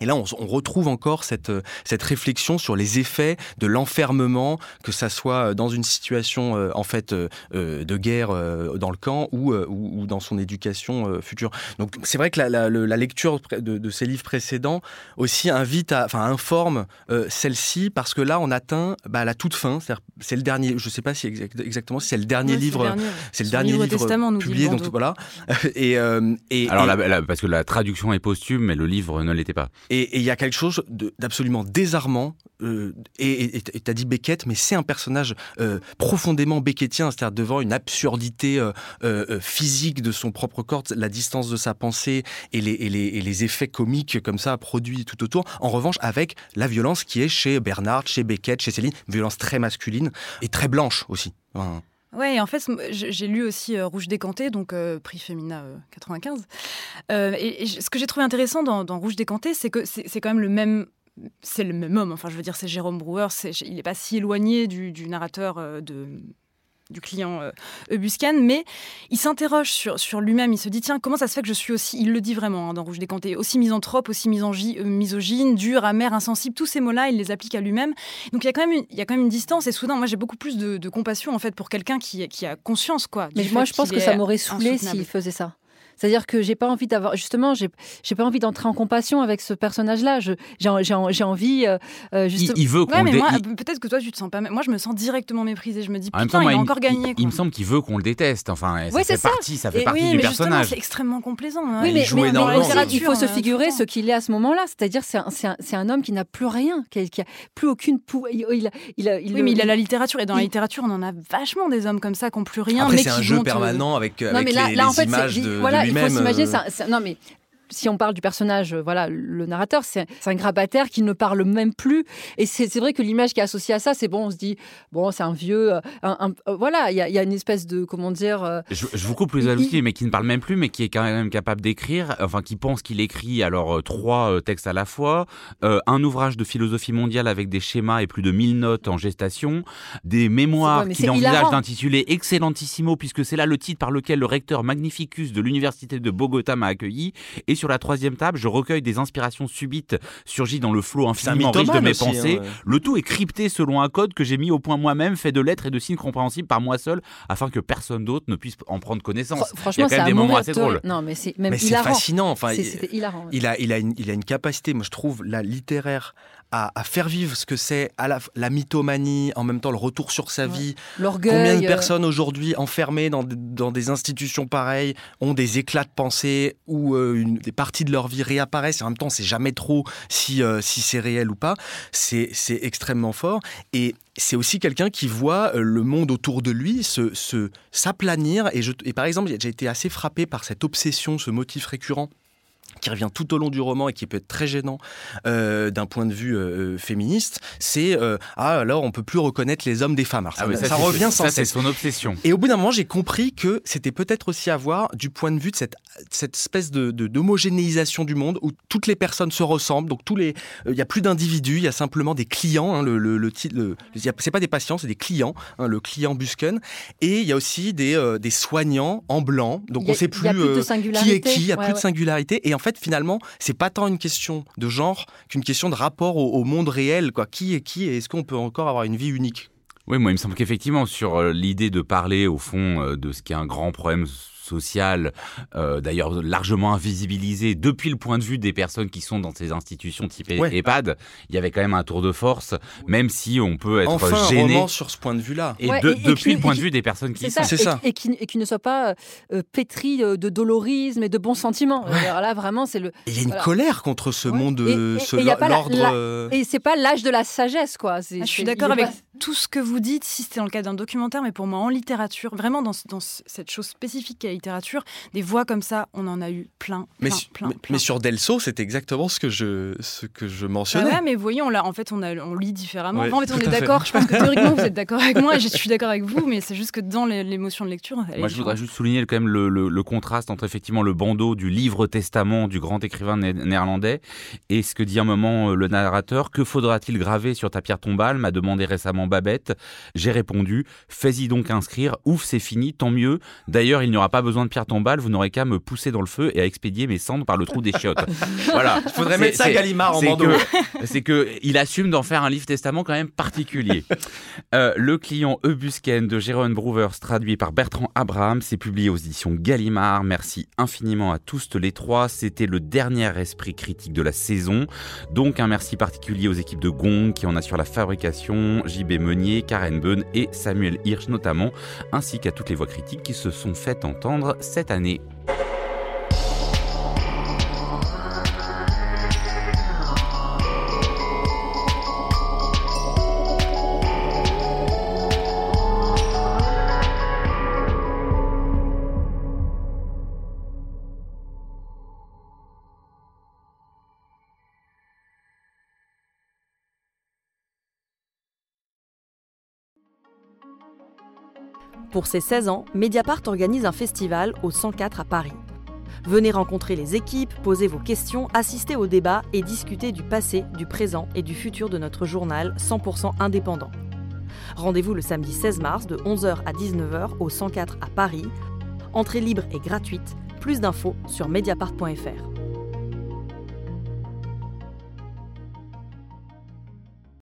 Et là, on, on retrouve encore cette, cette réflexion sur les effets de l'enfermement, que ça soit dans une situation euh, en fait euh, de guerre euh, dans le camp ou, euh, ou, ou dans son éducation euh, future. Donc, c'est vrai que la, la, la lecture de, de ces livres précédents aussi invite, à, enfin, informe euh, celle-ci, parce que là, on atteint bah, la toute fin. C'est-à-dire, c'est le dernier. Je ne sais pas si exact, exactement si c'est le dernier oui, livre, c'est le dernier, c'est le son dernier livre publié. Donc voilà. et, euh, et alors, et, la, la, parce que la traduction est posthume, mais le livre ne l'était pas. Et il y a quelque chose de, d'absolument désarmant, euh, et tu as dit Beckett, mais c'est un personnage euh, profondément beckettien, c'est-à-dire devant une absurdité euh, euh, physique de son propre corps, la distance de sa pensée et les, et, les, et les effets comiques comme ça produits tout autour, en revanche avec la violence qui est chez Bernard, chez Beckett, chez Céline, une violence très masculine et très blanche aussi. Enfin, ouais, et en fait, j'ai lu aussi euh, Rouge Décanté, donc euh, prix Femina euh, quatre-vingt-quinze. Euh, et, et ce que j'ai trouvé intéressant dans, dans Rouge Décanté, c'est que c'est, c'est quand même le même... C'est le même homme, enfin je veux dire, c'est Jeroen Brouwers, c'est, il n'est pas si éloigné du, du narrateur euh, de... du client euh, E.Busken, mais il s'interroge sur, sur lui-même, il se dit tiens, comment ça se fait que je suis aussi, il le dit vraiment hein, dans Rouge Décanté, aussi misanthrope, aussi misangi, euh, misogyne, dur, amer, insensible, tous ces mots-là, il les applique à lui-même. Donc il y a quand même une, il y a quand même une distance, et soudain, moi j'ai beaucoup plus de, de compassion en fait pour quelqu'un qui, qui a conscience quoi. Mais moi je pense que ça m'aurait saoulé s'il faisait ça. C'est-à-dire que j'ai pas envie d'avoir, justement, j'ai, j'ai pas envie d'entrer en compassion avec ce personnage-là. Je, j'ai, j'ai, j'ai envie. Euh, juste... il, il veut qu'on ouais, le dé... moi, il... Peut-être que toi, tu te sens pas. Moi, je me sens directement méprisée. Je me dis, putain, temps, il a encore gagné. Il, il me semble qu'il veut qu'on le déteste. Enfin, ça ouais, fait ça. partie, ça fait et, partie oui, du mais personnage. C'est extrêmement complaisant. Hein. Oui, mais, il, mais, mais, mais en il faut se figurer ce qu'il est à ce moment-là. C'est-à-dire, c'est un, c'est un, c'est un homme qui n'a plus rien, qui n'a plus aucune. Pou... Il, il, il, il, oui, mais il a la littérature. Et dans la littérature, on en a vachement des hommes comme ça qui n'ont plus rien. Après, c'est un jeu permanent avec les images de. Il faut s'imaginer, c'est un, c'est, non mais si on parle du personnage, voilà, le narrateur, c'est, c'est un grabataire qui ne parle même plus. Et c'est, c'est vrai que l'image qui est associée à ça, c'est bon, on se dit, bon, c'est un vieux, un, un, euh, voilà, il y, y a une espèce de, comment dire... Euh, je, je vous coupe les alloutils, mais qui ne parle même plus, mais qui est quand même capable d'écrire, enfin, qui pense qu'il écrit, alors, trois textes à la fois, euh, un ouvrage de philosophie mondiale avec des schémas et plus de mille notes en gestation, des mémoires qu'il envisage d'intituler Excellentissimo, puisque c'est là le titre par lequel le recteur Magnificus de l'université de Bogota m'a accueilli, et sur la troisième table, je recueille des inspirations subites surgies dans le flot infiniment riche de mes aussi, pensées. Hein, ouais. Le tout est crypté selon un code que j'ai mis au point moi-même, fait de lettres et de signes compréhensibles par moi seul, afin que personne d'autre ne puisse en prendre connaissance. Fr- franchement, il y a quand même des moments assez drôles. Non, mais c'est, même mais c'est fascinant. Enfin, c'est, hilarant, ouais. il, a, il, a une, il a une capacité, moi je trouve, la littéraire à, à faire vivre ce que c'est, à la, la mythomanie, en même temps le retour sur sa ouais. vie. L'orgueil. Combien de personnes aujourd'hui enfermées dans, dans des institutions pareilles ont des éclats de pensée ou euh, une des parties de leur vie réapparaissent, et en même temps, on ne sait jamais trop si, euh, si c'est réel ou pas. C'est, c'est extrêmement fort. Et c'est aussi quelqu'un qui voit le monde autour de lui se, se, s'aplanir. Et, je, et par exemple, j'ai été assez frappé par cette obsession, ce motif récurrent qui revient tout au long du roman et qui peut être très gênant euh, d'un point de vue euh, féministe, c'est euh, ah alors on peut plus reconnaître les hommes des femmes. Alors, ah ça, oui, ça, ça revient sans ça, cesse. C'est son obsession. Et au bout d'un moment, j'ai compris que c'était peut-être aussi à voir du point de vue de cette cette espèce de, de d'homogénéisation du monde où toutes les personnes se ressemblent. Donc tous les, il euh, y a plus d'individus, il y a simplement des clients. Hein, le le, le, le y a, c'est pas des patients, c'est des clients. Hein, le client Busken. Et il y a aussi des euh, des soignants en blanc. Donc a, on sait plus, plus euh, qui est qui. Il y a ouais, plus ouais. de singularité. Et en En fait, finalement, c'est pas tant une question de genre qu'une question de rapport au, au monde réel, quoi. Qui est qui et est-ce qu'on peut encore avoir une vie unique ? Oui, moi, il me semble qu'effectivement, sur l'idée de parler, au fond, de ce qui est un grand problème social, euh, d'ailleurs largement invisibilisé depuis le point de vue des personnes qui sont dans ces institutions type ouais. EHPAD, il y avait quand même un tour de force, même si on peut être enfin, gêné. Enfin, un roman sur ce point de vue-là. Et, ouais, de, et, et depuis et le point de vue des personnes qui y sont. C'est ça. Et, et, qui, et qui ne soit pas euh, pétri de dolorisme et de bons sentiments. Ouais. Alors là, vraiment, c'est le... Il y a une voilà. colère contre ce ouais. monde, et, et, ce, et l'ordre... La, la, et c'est pas l'âge de la sagesse, quoi. C'est, ah, je suis d'accord avec pas... tout ce que vous dites, si c'était dans le cadre d'un documentaire, mais pour moi, en littérature, vraiment dans, dans cette chose spécifique qui littérature, des voix comme ça, on en a eu plein, plein, mais, plein, mais, plein. Mais sur Delsaux, c'est exactement ce que je, ce que je mentionnais. Ah ouais, mais voyons, là, en fait, on, a, on lit différemment. Ouais, enfin, en fait, on est d'accord. Fait. Je pense que théoriquement, vous êtes d'accord avec moi et je suis d'accord avec vous, mais c'est juste que dans l'émotion de lecture... Moi, je voudrais juste souligner quand même le, le, le contraste entre effectivement le bandeau du livre-testament du grand écrivain né- néerlandais et ce que dit un moment le narrateur. « Que faudra-t-il graver sur ta pierre tombale ?» m'a demandé récemment Babette. J'ai répondu « Fais-y donc inscrire. Ouf, c'est fini, tant mieux. D'ailleurs, il n'y aura pas besoin de pierre tombale, vous n'aurez qu'à me pousser dans le feu et à expédier mes cendres par le trou des chiottes. Voilà. Il faudrait mettre ça à Gallimard en bandeau. C'est qu'il assume d'en faire un livre testament quand même particulier. Euh, Le client E.Busken de Jeroen Brouwers, traduit par Bertrand Abraham, c'est publié aux éditions Gallimard. Merci infiniment à tous les trois. C'était le dernier esprit critique de la saison. Donc un merci particulier aux équipes de Gong qui en assurent la fabrication, J B Meunier, Karen Beun et Samuel Hirsch notamment, ainsi qu'à toutes les voix critiques qui se sont fait entendre cette année. Pour ses seize ans, Mediapart organise un festival au cent quatre à Paris. Venez rencontrer les équipes, poser vos questions, assister aux débats et discuter du passé, du présent et du futur de notre journal cent pour cent indépendant. Rendez-vous le samedi seize mars de onze heures à dix-neuf heures au cent quatre à Paris. Entrée libre et gratuite. Plus d'infos sur mediapart point fr.